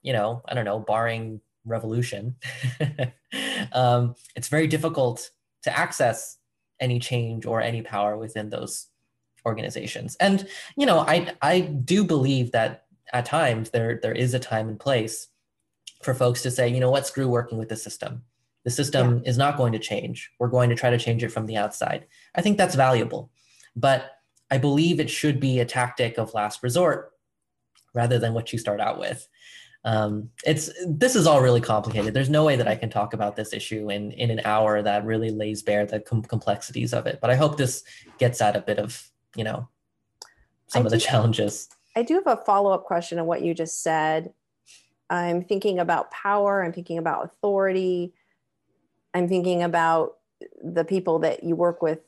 you know, I don't know, barring revolution, um, it's very difficult to access any change or any power within those organizations. And, you know, I I do believe that at times there there is a time and place for folks to say, you know what, screw working with the system. The system yeah. is not going to change. We're going to try to change it from the outside. I think that's valuable. But I believe it should be a tactic of last resort rather than what you start out with. Um, it's this is all really complicated. There's no way that I can talk about this issue in, in an hour that really lays bare the com- complexities of it. But I hope this gets at a bit of, you know, some I of do, the challenges. I do have a follow-up question on what you just said. I'm thinking about power. I'm thinking about authority. I'm thinking about the people that you work with,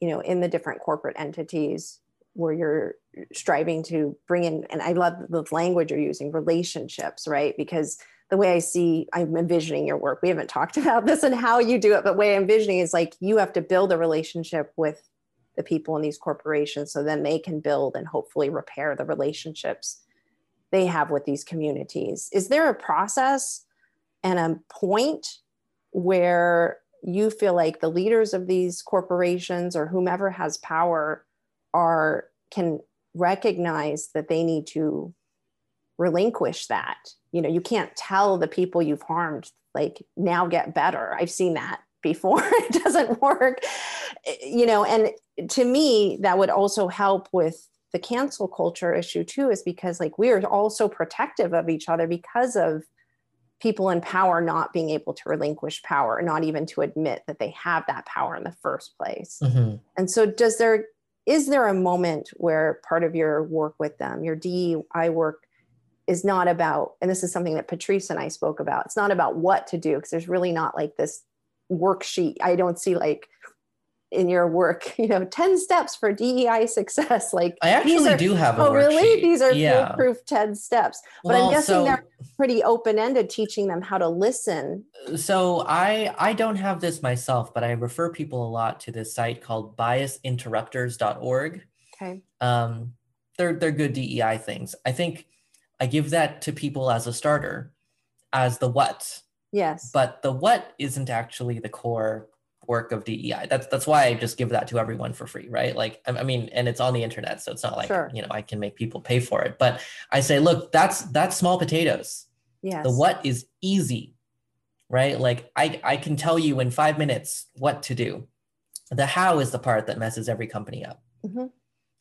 you know, in the different corporate entities where you're striving to bring in, and I love the language you're using, relationships, right? Because the way I see, I'm envisioning your work, we haven't talked about this and how you do it, but the way I'm envisioning is like, you have to build a relationship with the people in these corporations so then they can build and hopefully repair the relationships they have with these communities. Is there a process and a point where you feel like the leaders of these corporations or whomever has power are can recognize that they need to relinquish that? You know, you can't tell the people you've harmed, like, now get better. I've seen that before. It doesn't work, you know, and to me, that would also help with the cancel culture issue too, is because like we are all so protective of each other because of people in power not being able to relinquish power, not even to admit that they have that power in the first place. Mm-hmm. And so does there, is there a moment where part of your work with them, your D E I work, is not about, and this is something that Patrice and I spoke about, it's not about what to do, because there's really not like this worksheet. I don't see like in your work, you know, ten steps for D E I success. Like I actually are, do have a oh, worksheet. Really? These are yeah. foolproof ten steps. But well, I'm guessing so, they're pretty open-ended, teaching them how to listen. So I I don't have this myself, but I refer people a lot to this site called Bias Interrupters dot org. Okay. Um, they're they're good D E I things. I think I give that to people as a starter, as the what. Yes. But the what isn't actually the core work of D E I. That's that's why I just give that to everyone for free, right? Like, I, I mean, and it's on the internet, so it's not like, sure. you know, I can make people pay for it. But I say, look, that's that's small potatoes. Yes. The what is easy, right? Like, I, I can tell you in five minutes what to do. The how is the part that messes every company up. Mm-hmm.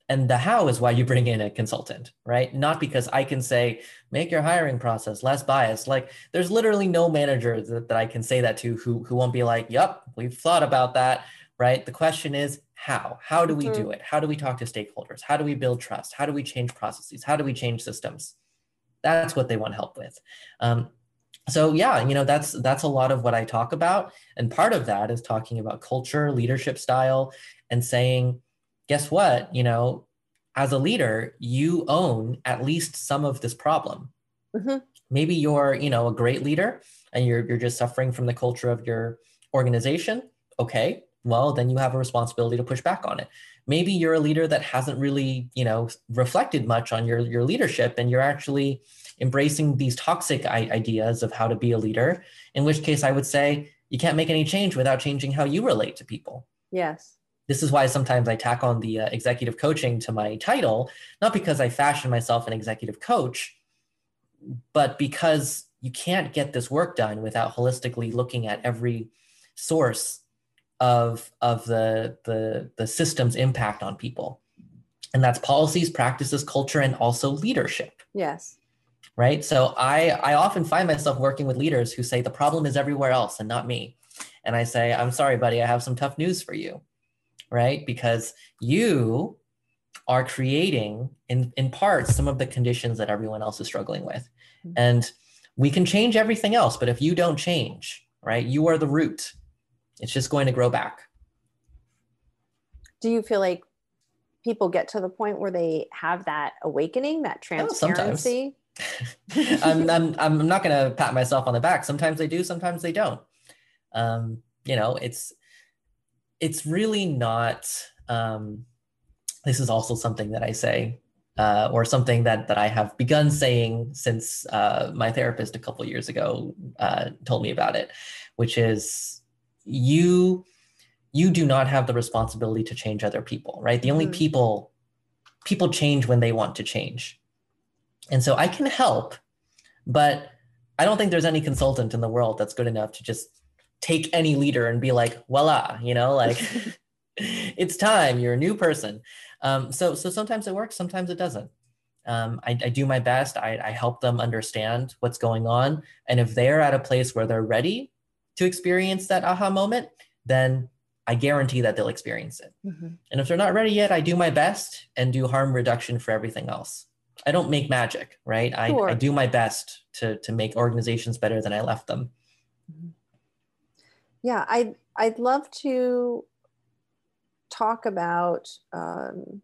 And the how is why you bring in a consultant, right? Not because I can say, make your hiring process less biased. Like there's literally no manager that, that I can say that to who, who won't be like, yep, we've thought about that, right? The question is how, how do we mm-hmm. do it? How do we talk to stakeholders? How do we build trust? How do we change processes? How do we change systems? That's what they want help with. Um, so yeah, you know, that's, that's a lot of what I talk about. And part of that is talking about culture, leadership style, and saying, guess what, you know, as a leader, you own at least some of this problem. Mm-hmm. Maybe you're, you know, a great leader and you're, you're just suffering from the culture of your organization. Okay, well, then you have a responsibility to push back on it. Maybe you're a leader that hasn't really, you know, reflected much on your, your leadership, and you're actually embracing these toxic i- ideas of how to be a leader, in which case I would say you can't make any change without changing how you relate to people. Yes. This is why sometimes I tack on the uh, executive coaching to my title, not because I fashion myself an executive coach, but because you can't get this work done without holistically looking at every source of, of the, the, the system's impact on people. And that's policies, practices, culture, and also leadership. Yes. Right? So I, I often find myself working with leaders who say the problem is everywhere else and not me. And I say, I'm sorry, buddy, I have some tough news for you. Right? Because you are creating in, in part some of the conditions that everyone else is struggling with. Mm-hmm. And we can change everything else, but if you don't change, right, you are the root. It's just going to grow back. Do you feel like people get to the point where they have that awakening, that transparency? Oh, sometimes. I'm, I'm, I'm not going to pat myself on the back. Sometimes they do, sometimes they don't. Um, you know, it's, It's really not, um, this is also something that I say, uh, or something that that I have begun saying since uh, my therapist a couple years ago uh, told me about it, which is you, you do not have the responsibility to change other people, right? The only mm-hmm. people, people change when they want to change. And so I can help, but I don't think there's any consultant in the world that's good enough to just take any leader and be like, voila, you know, like it's time, you're a new person. Um, so so sometimes it works, sometimes it doesn't. Um, I, I do my best. I, I help them understand what's going on. And if they're at a place where they're ready to experience that aha moment, then I guarantee that they'll experience it. Mm-hmm. And if they're not ready yet, I do my best and do harm reduction for everything else. I don't make magic, right? Sure. I, I do my best to, to make organizations better than I left them. Mm-hmm. Yeah, I'd, I'd love to talk about, um,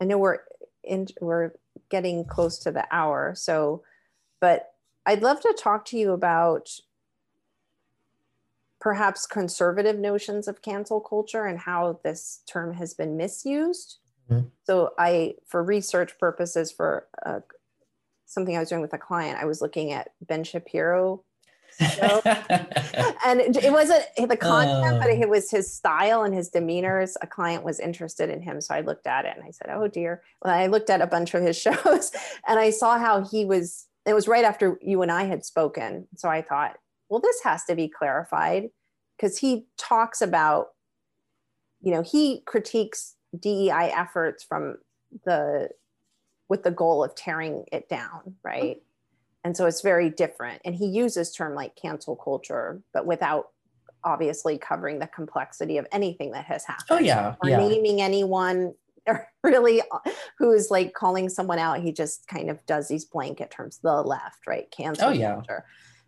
I know we're in, we're getting close to the hour, so, but I'd love to talk to you about perhaps conservative notions of cancel culture and how this term has been misused. Mm-hmm. So I, for research purposes, for uh, something I was doing with a client, I was looking at Ben Shapiro. So, and it wasn't the content, uh, but it was his style and his demeanors. A client was interested in him, so I looked at it and I said, oh dear. Well, I looked at a bunch of his shows and I saw how he was, it was right after you and I had spoken. So I thought, well, this has to be clarified, because he talks about you know, he critiques D E I efforts from the, with the goal of tearing it down, right? And so it's very different. And he uses term like cancel culture, but without obviously covering the complexity of anything that has happened. Oh yeah. Or yeah. naming anyone really who is like calling someone out. He just kind of does these blanket terms, the left, right? Cancel oh, yeah. culture.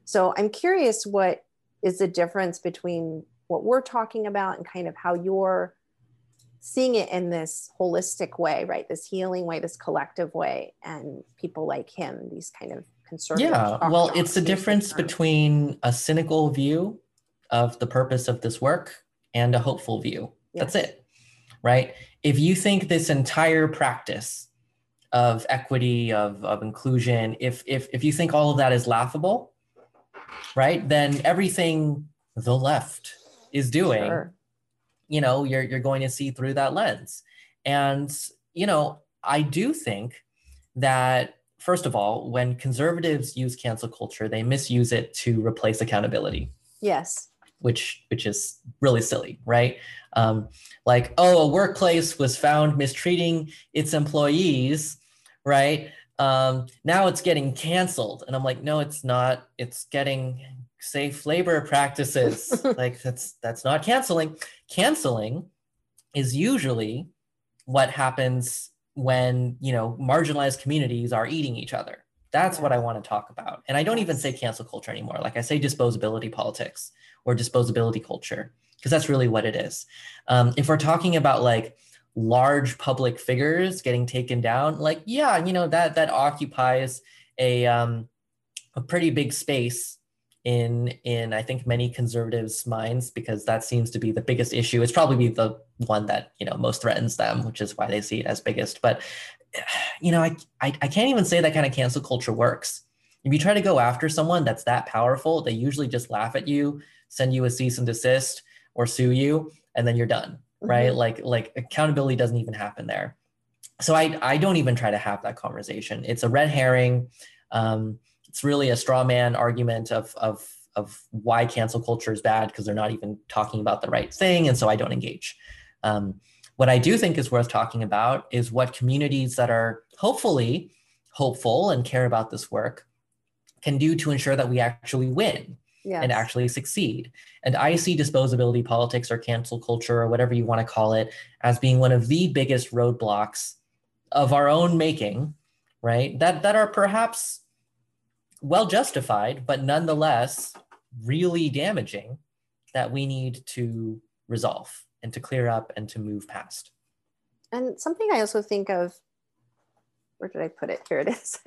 So I'm curious, what is the difference between what we're talking about and kind of how you're seeing it in this holistic way, right? This healing way, this collective way, and people like him, these kind of conservative. Yeah, well, it's the difference between a cynical view of the purpose of this work and a hopeful view. Yes. That's it, right? If you think this entire practice of equity, of, of inclusion, if, if, if you think all of that is laughable, right, then everything the left is doing, sure. you know, you're, you're going to see through that lens. And, you know, I do think that, first of all, when conservatives use cancel culture, they misuse it to replace accountability. Yes. Which, which is really silly, right? Um, like, oh, a workplace was found mistreating its employees, right? Um, now it's getting canceled. And I'm like, no, it's not. It's getting safe labor practices. Like, that's, that's not canceling. Canceling is usually what happens when, you know, marginalized communities are eating each other. That's what I want to talk about. And I don't even say cancel culture anymore. Like, I say disposability politics or disposability culture, because that's really what it is. Um, if we're talking about like large public figures getting taken down, like, yeah, you know, that, that occupies a, um, a pretty big space in, in I think many conservatives' minds, because that seems to be the biggest issue. It's probably the one that, you know, most threatens them, which is why they see it as biggest. But you know, I, I I can't even say that kind of cancel culture works. If you try to go after someone that's that powerful, they usually just laugh at you, send you a cease and desist, or sue you, and then you're done, right? Mm-hmm. Like like accountability doesn't even happen there. So I I don't even try to have that conversation. It's a red herring. Um, it's really a straw man argument of of of why cancel culture is bad, because they're not even talking about the right thing, and so I don't engage. Um, What I do think is worth talking about is what communities that are hopefully hopeful and care about this work can do to ensure that we actually win yes. and actually succeed. And I see disposability politics or cancel culture or whatever you want to call it as being one of the biggest roadblocks of our own making, right? That, that are perhaps well justified, but nonetheless really damaging, that we need to resolve and to clear up and to move past. And something I also think of, where did I put it? Here it is.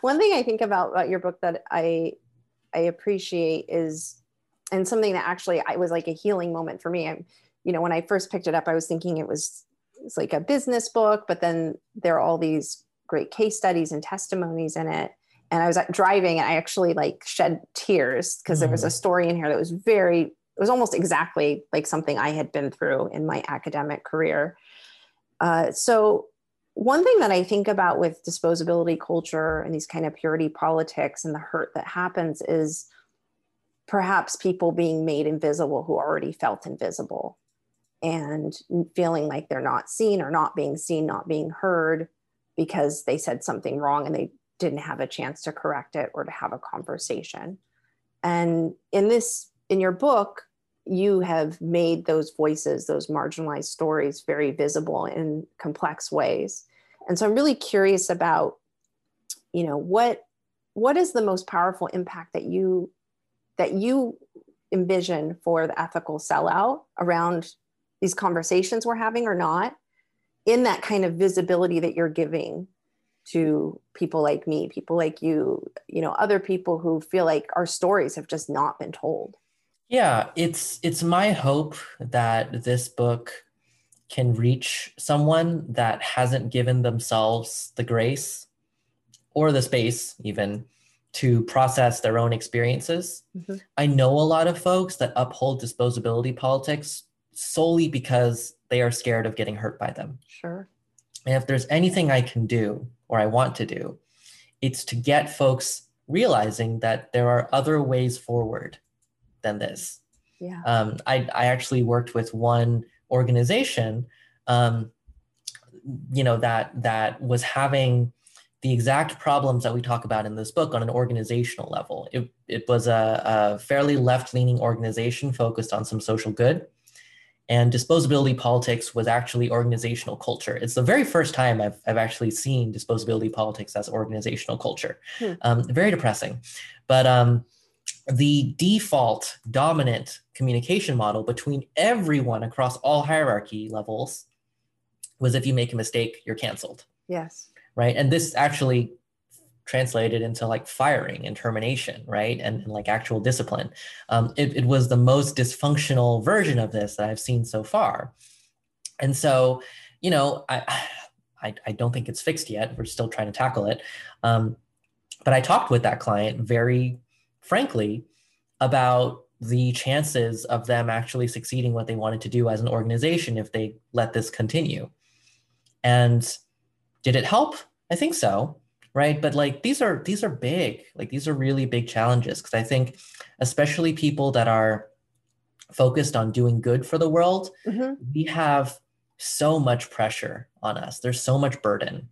One thing I think about, about your book that I, I appreciate is, and something that actually I was like a healing moment for me. I'm, you know, when I first picked it up, I was thinking it was, it's like a business book, but then there are all these great case studies and testimonies in it. And I was driving and I actually like shed tears because mm. there was a story in here that was very, it was almost exactly like something I had been through in my academic career. Uh, so one thing that I think about with disposability culture and these kind of purity politics and the hurt that happens is perhaps people being made invisible who already felt invisible and feeling like they're not seen or not being seen, not being heard because they said something wrong and they didn't have a chance to correct it or to have a conversation. And in this, in your book, you have made those voices, those marginalized stories very visible in complex ways. And so I'm really curious about, you know, what, what is the most powerful impact that you, that you envision for the ethical sellout around these conversations we're having or not, in that kind of visibility that you're giving to people like me, people like you, you know, other people who feel like our stories have just not been told. Yeah, it's it's my hope that this book can reach someone that hasn't given themselves the grace or the space even to process their own experiences. Mm-hmm. I know a lot of folks that uphold disposability politics solely because they are scared of getting hurt by them. Sure. And if there's anything I can do or I want to do, it's to get folks realizing that there are other ways forward than this. Yeah. Um, I, I actually worked with one organization, um, you know, that that was having the exact problems that we talk about in this book on an organizational level. It, it was a, a fairly left-leaning organization focused on some social good, and disposability politics was actually organizational culture. It's the very first time I've, I've actually seen disposability politics as organizational culture. Hmm. Um, very depressing. But um, the default dominant communication model between everyone across all hierarchy levels was, if you make a mistake, you're canceled. Yes. Right. And this actually translated into like firing and termination, right? And, and like actual discipline. Um, it, it was the most dysfunctional version of this that I've seen so far. And so, you know, I, I, I don't think it's fixed yet. We're still trying to tackle it. Um, but I talked with that client very frankly about the chances of them actually succeeding what they wanted to do as an organization if they let this continue. And did it help? I think so, right? But like, these are, these are big, like these are really big challenges. Cause I think especially people that are focused on doing good for the world, mm-hmm. we have so much pressure on us. There's so much burden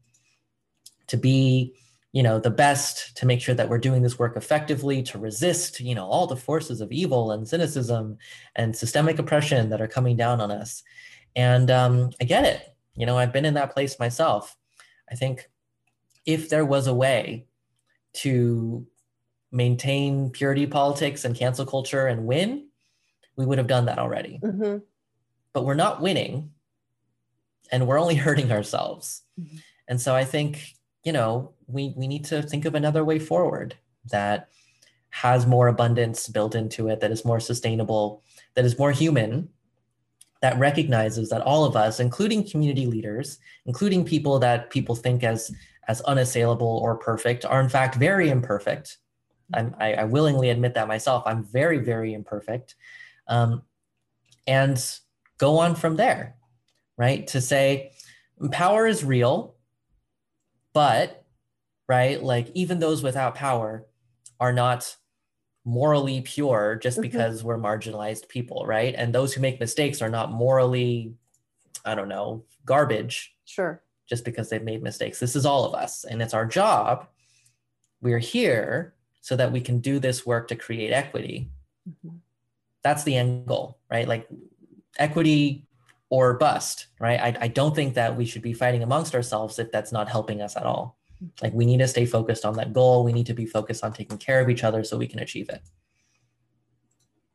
to be, you know, the best, to make sure that we're doing this work effectively, to resist, you know, all the forces of evil and cynicism and systemic oppression that are coming down on us. And um, I get it. You know, I've been in that place myself. I think if there was a way to maintain purity politics and cancel culture and win, we would have done that already. Mm-hmm. But we're not winning, and we're only hurting ourselves. Mm-hmm. And so I think, you know, we, we need to think of another way forward that has more abundance built into it, that is more sustainable, that is more human, that recognizes that all of us, including community leaders, including people that people think as, as unassailable or perfect, are in fact very imperfect. I'm, I, I willingly admit that myself. I'm very, very imperfect. Um, and go on from there, right? To say, power is real, but, right, like even those without power are not morally pure just because mm-hmm. we're marginalized people, right? And those who make mistakes are not morally, I don't know, garbage. Sure. Just because they've made mistakes. This is all of us, and it's our job. We're here so that we can do this work to create equity. Mm-hmm. That's the end goal, right? Like equity or bust, right? I, I don't think that we should be fighting amongst ourselves if that's not helping us at all. Like, we need to stay focused on that goal. We need to be focused on taking care of each other so we can achieve it.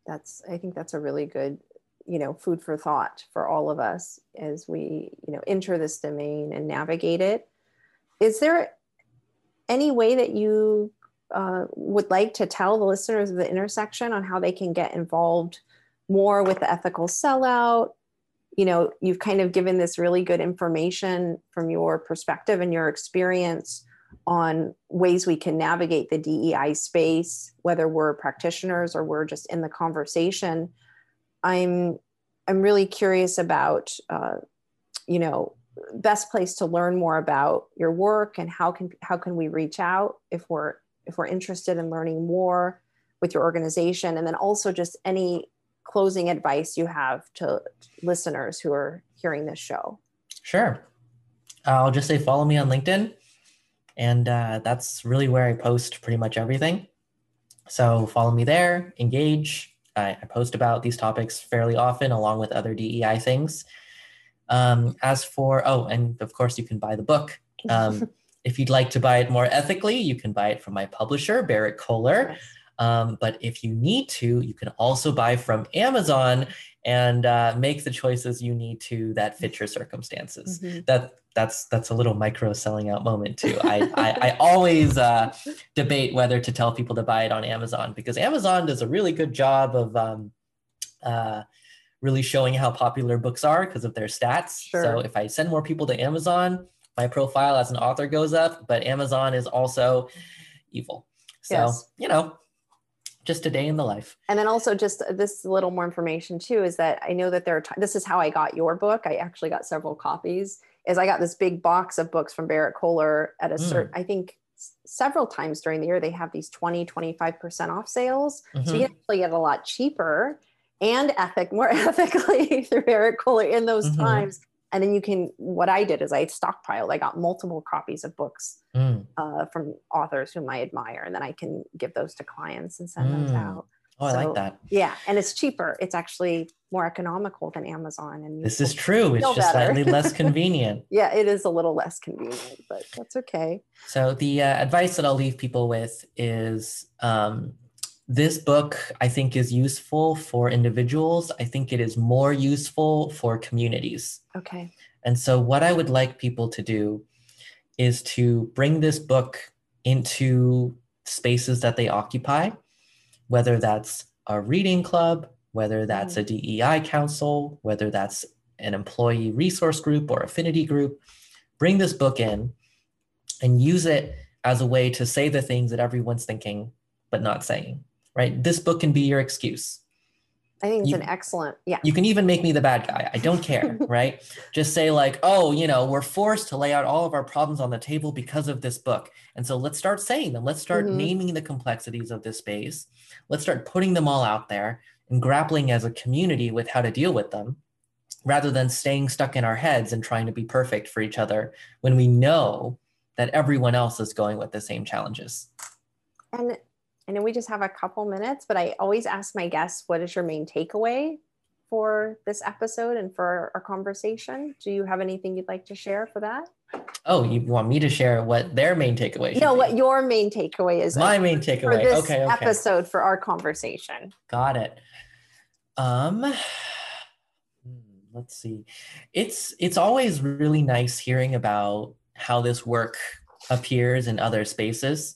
That's, I think that's a really good, you know, food for thought for all of us as we, you know, enter this domain and navigate it. Is there any way that you uh, would like to tell the listeners of The Intersection on how they can get involved more with the ethical sellout? You know, you've kind of given this really good information from your perspective and your experience on ways we can navigate the D E I space, whether we're practitioners or we're just in the conversation. I'm, I'm really curious about, uh, you know, best place to learn more about your work, and how can, how can we reach out if we're, if we're interested in learning more with your organization, and then also just any closing advice you have to listeners who are hearing this show. Sure. I'll just say, follow me on LinkedIn. And uh, that's really where I post pretty much everything. So follow me there, engage. I, I post about these topics fairly often, along with other D E I things. Um, as for, oh, and of course you can buy the book. Um, if you'd like to buy it more ethically, you can buy it from my publisher, Berrett-Koehler. Yes. Um, but if you need to, you can also buy from Amazon and uh, make the choices you need to that fit your circumstances. Mm-hmm. That that's that's a little micro selling out moment too. I, I I always uh, debate whether to tell people to buy it on Amazon, because Amazon does a really good job of um, uh, really showing how popular books are because of their stats. Sure. So if I send more people to Amazon, my profile as an author goes up. But Amazon is also evil. So yes. you know. Just a day in the life. And then also just this little more information too, is that I know that there are, t- this is how I got your book. I actually got several copies, is I got this big box of books from Berrett-Koehler at a mm. certain, I think s- several times during the year, they have these twenty, twenty-five percent off sales. Mm-hmm. So you actually get a lot cheaper. and ethic, more ethically through Berrett-Koehler in those mm-hmm. times. And then you can, what I did is I stockpiled, I got multiple copies of books mm. uh, from authors whom I admire. And then I can give those to clients and send mm. those out. Oh, so, I like that. Yeah. And it's cheaper. It's actually more economical than Amazon. And this is true. It's just better. Slightly less convenient. Yeah, it is a little less convenient, but that's okay. So the uh, advice that I'll leave people with is um, this book, I think, is useful for individuals. I think it is more useful for communities. Okay. And so what I would like people to do is to bring this book into spaces that they occupy, whether that's a reading club, whether that's a D E I council, whether that's an employee resource group or affinity group. Bring this book in and use it as a way to say the things that everyone's thinking but not saying, right? This book can be your excuse. I think it's you, an excellent, yeah. You can even make me the bad guy. I don't care, right? Just say like, oh, you know, we're forced to lay out all of our problems on the table because of this book. And so let's start saying them. Let's start mm-hmm. naming the complexities of this space. Let's start putting them all out there and grappling as a community with how to deal with them, rather than staying stuck in our heads and trying to be perfect for each other when we know that everyone else is going with the same challenges. And I know we just have a couple minutes, but I always ask my guests, what is your main takeaway for this episode and for our conversation? Do you have anything you'd like to share for that? Oh, you want me to share what their main takeaway is? No, what your main takeaway is. My main takeaway. For this okay, okay. episode for our conversation. Got it. Um, let's see. It's, it's always really nice hearing about how this work appears in other spaces.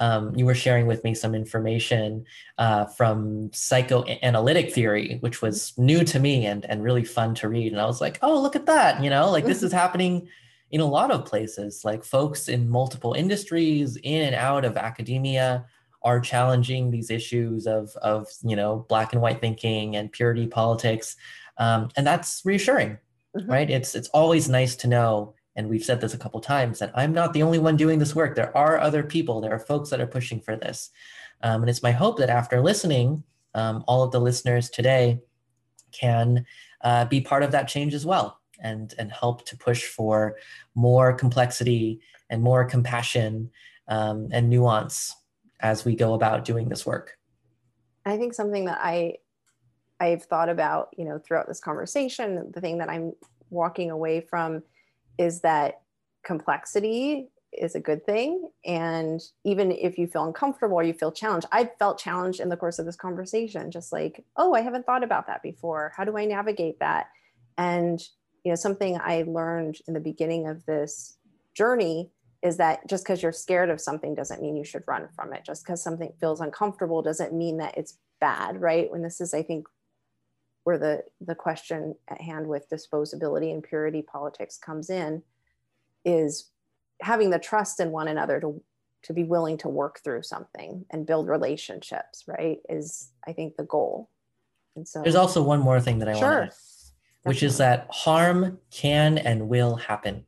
Um, you were sharing with me some information uh, from psychoanalytic theory, which was new to me and, and really fun to read. And I was like, oh, look at that. You know, like this is happening in a lot of places, like folks in multiple industries, in and out of academia, are challenging these issues of, of you know, black and white thinking and purity politics. Um, and that's reassuring, mm-hmm. right? It's, it's always nice to know, and we've said this a couple of times, that I'm not the only one doing this work. There are other people, there are folks that are pushing for this. Um, and it's my hope that after listening, um, all of the listeners today can uh, be part of that change as well, and, and help to push for more complexity and more compassion um, and nuance as we go about doing this work. I think something that I, I've thought about, you know, throughout this conversation, the thing that I'm walking away from is that complexity is a good thing. And even if you feel uncomfortable or you feel challenged, I've felt challenged in the course of this conversation, just like, oh, I haven't thought about that before. How do I navigate that? And, you know, something I learned in the beginning of this journey is that just because you're scared of something doesn't mean you should run from it. Just because something feels uncomfortable doesn't mean that it's bad, right? When this is, I think, where the, the question at hand with disposability and purity politics comes in, is having the trust in one another to, to be willing to work through something and build relationships, right? Is, I think, the goal. And so there's also one more thing that I sure. want to add, which Definitely. Is that harm can and will happen.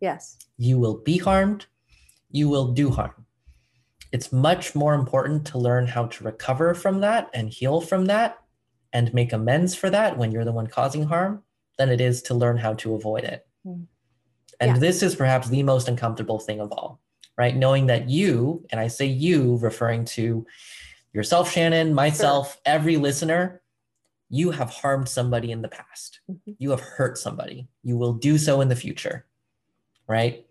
Yes. You will be harmed. You will do harm. It's much more important to learn how to recover from that and heal from that and make amends for that when you're the one causing harm than it is to learn how to avoid it. Mm. And yeah. this is perhaps the most uncomfortable thing of all, right? Knowing that you, and I say you referring to yourself, Shannon, myself, sure. every listener, you have harmed somebody in the past. Mm-hmm. You have hurt somebody. You will do so in the future, right?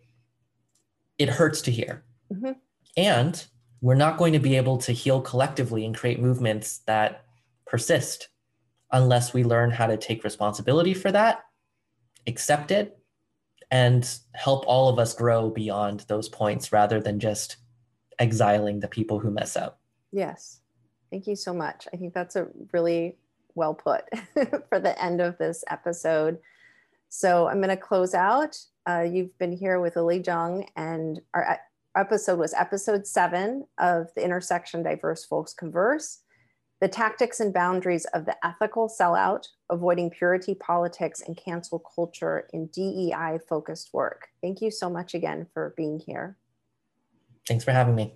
It hurts to hear. Mm-hmm. And we're not going to be able to heal collectively and create movements that persist unless we learn how to take responsibility for that, accept it, and help all of us grow beyond those points rather than just exiling the people who mess up. Yes. Thank you so much. I think that's a really well put for the end of this episode. So I'm going to close out. Uh, you've been here with Lily Zheng, and our episode was episode seven of The Intersection, Diverse Folx Converse. The tactics and boundaries of the ethical sellout, avoiding purity politics and cancel culture in D E I focused work. Thank you so much again for being here. Thanks for having me.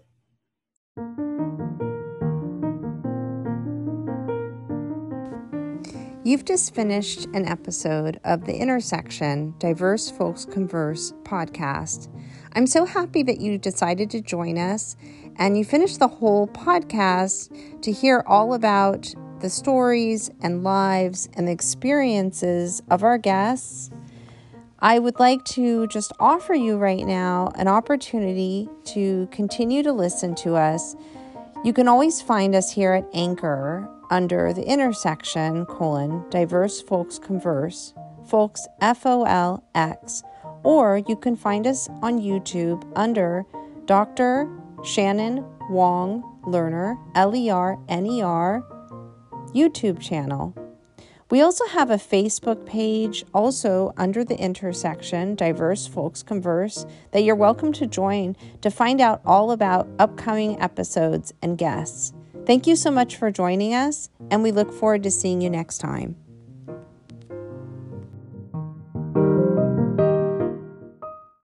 You've just finished an episode of The Intersection, Diverse Folx Converse podcast. I'm so happy that you decided to join us and you finished the whole podcast to hear all about the stories and lives and the experiences of our guests. I would like to just offer you right now an opportunity to continue to listen to us. You can always find us here at Anchor under the intersection, colon, diverse folks converse, folks F O L X, or you can find us on YouTube under Doctor Shannon Wong-Lerner, L E R N E R, YouTube channel. We also have a Facebook page, also under the intersection, Diverse Folx Converse, that you're welcome to join to find out all about upcoming episodes and guests. Thank you so much for joining us, and we look forward to seeing you next time.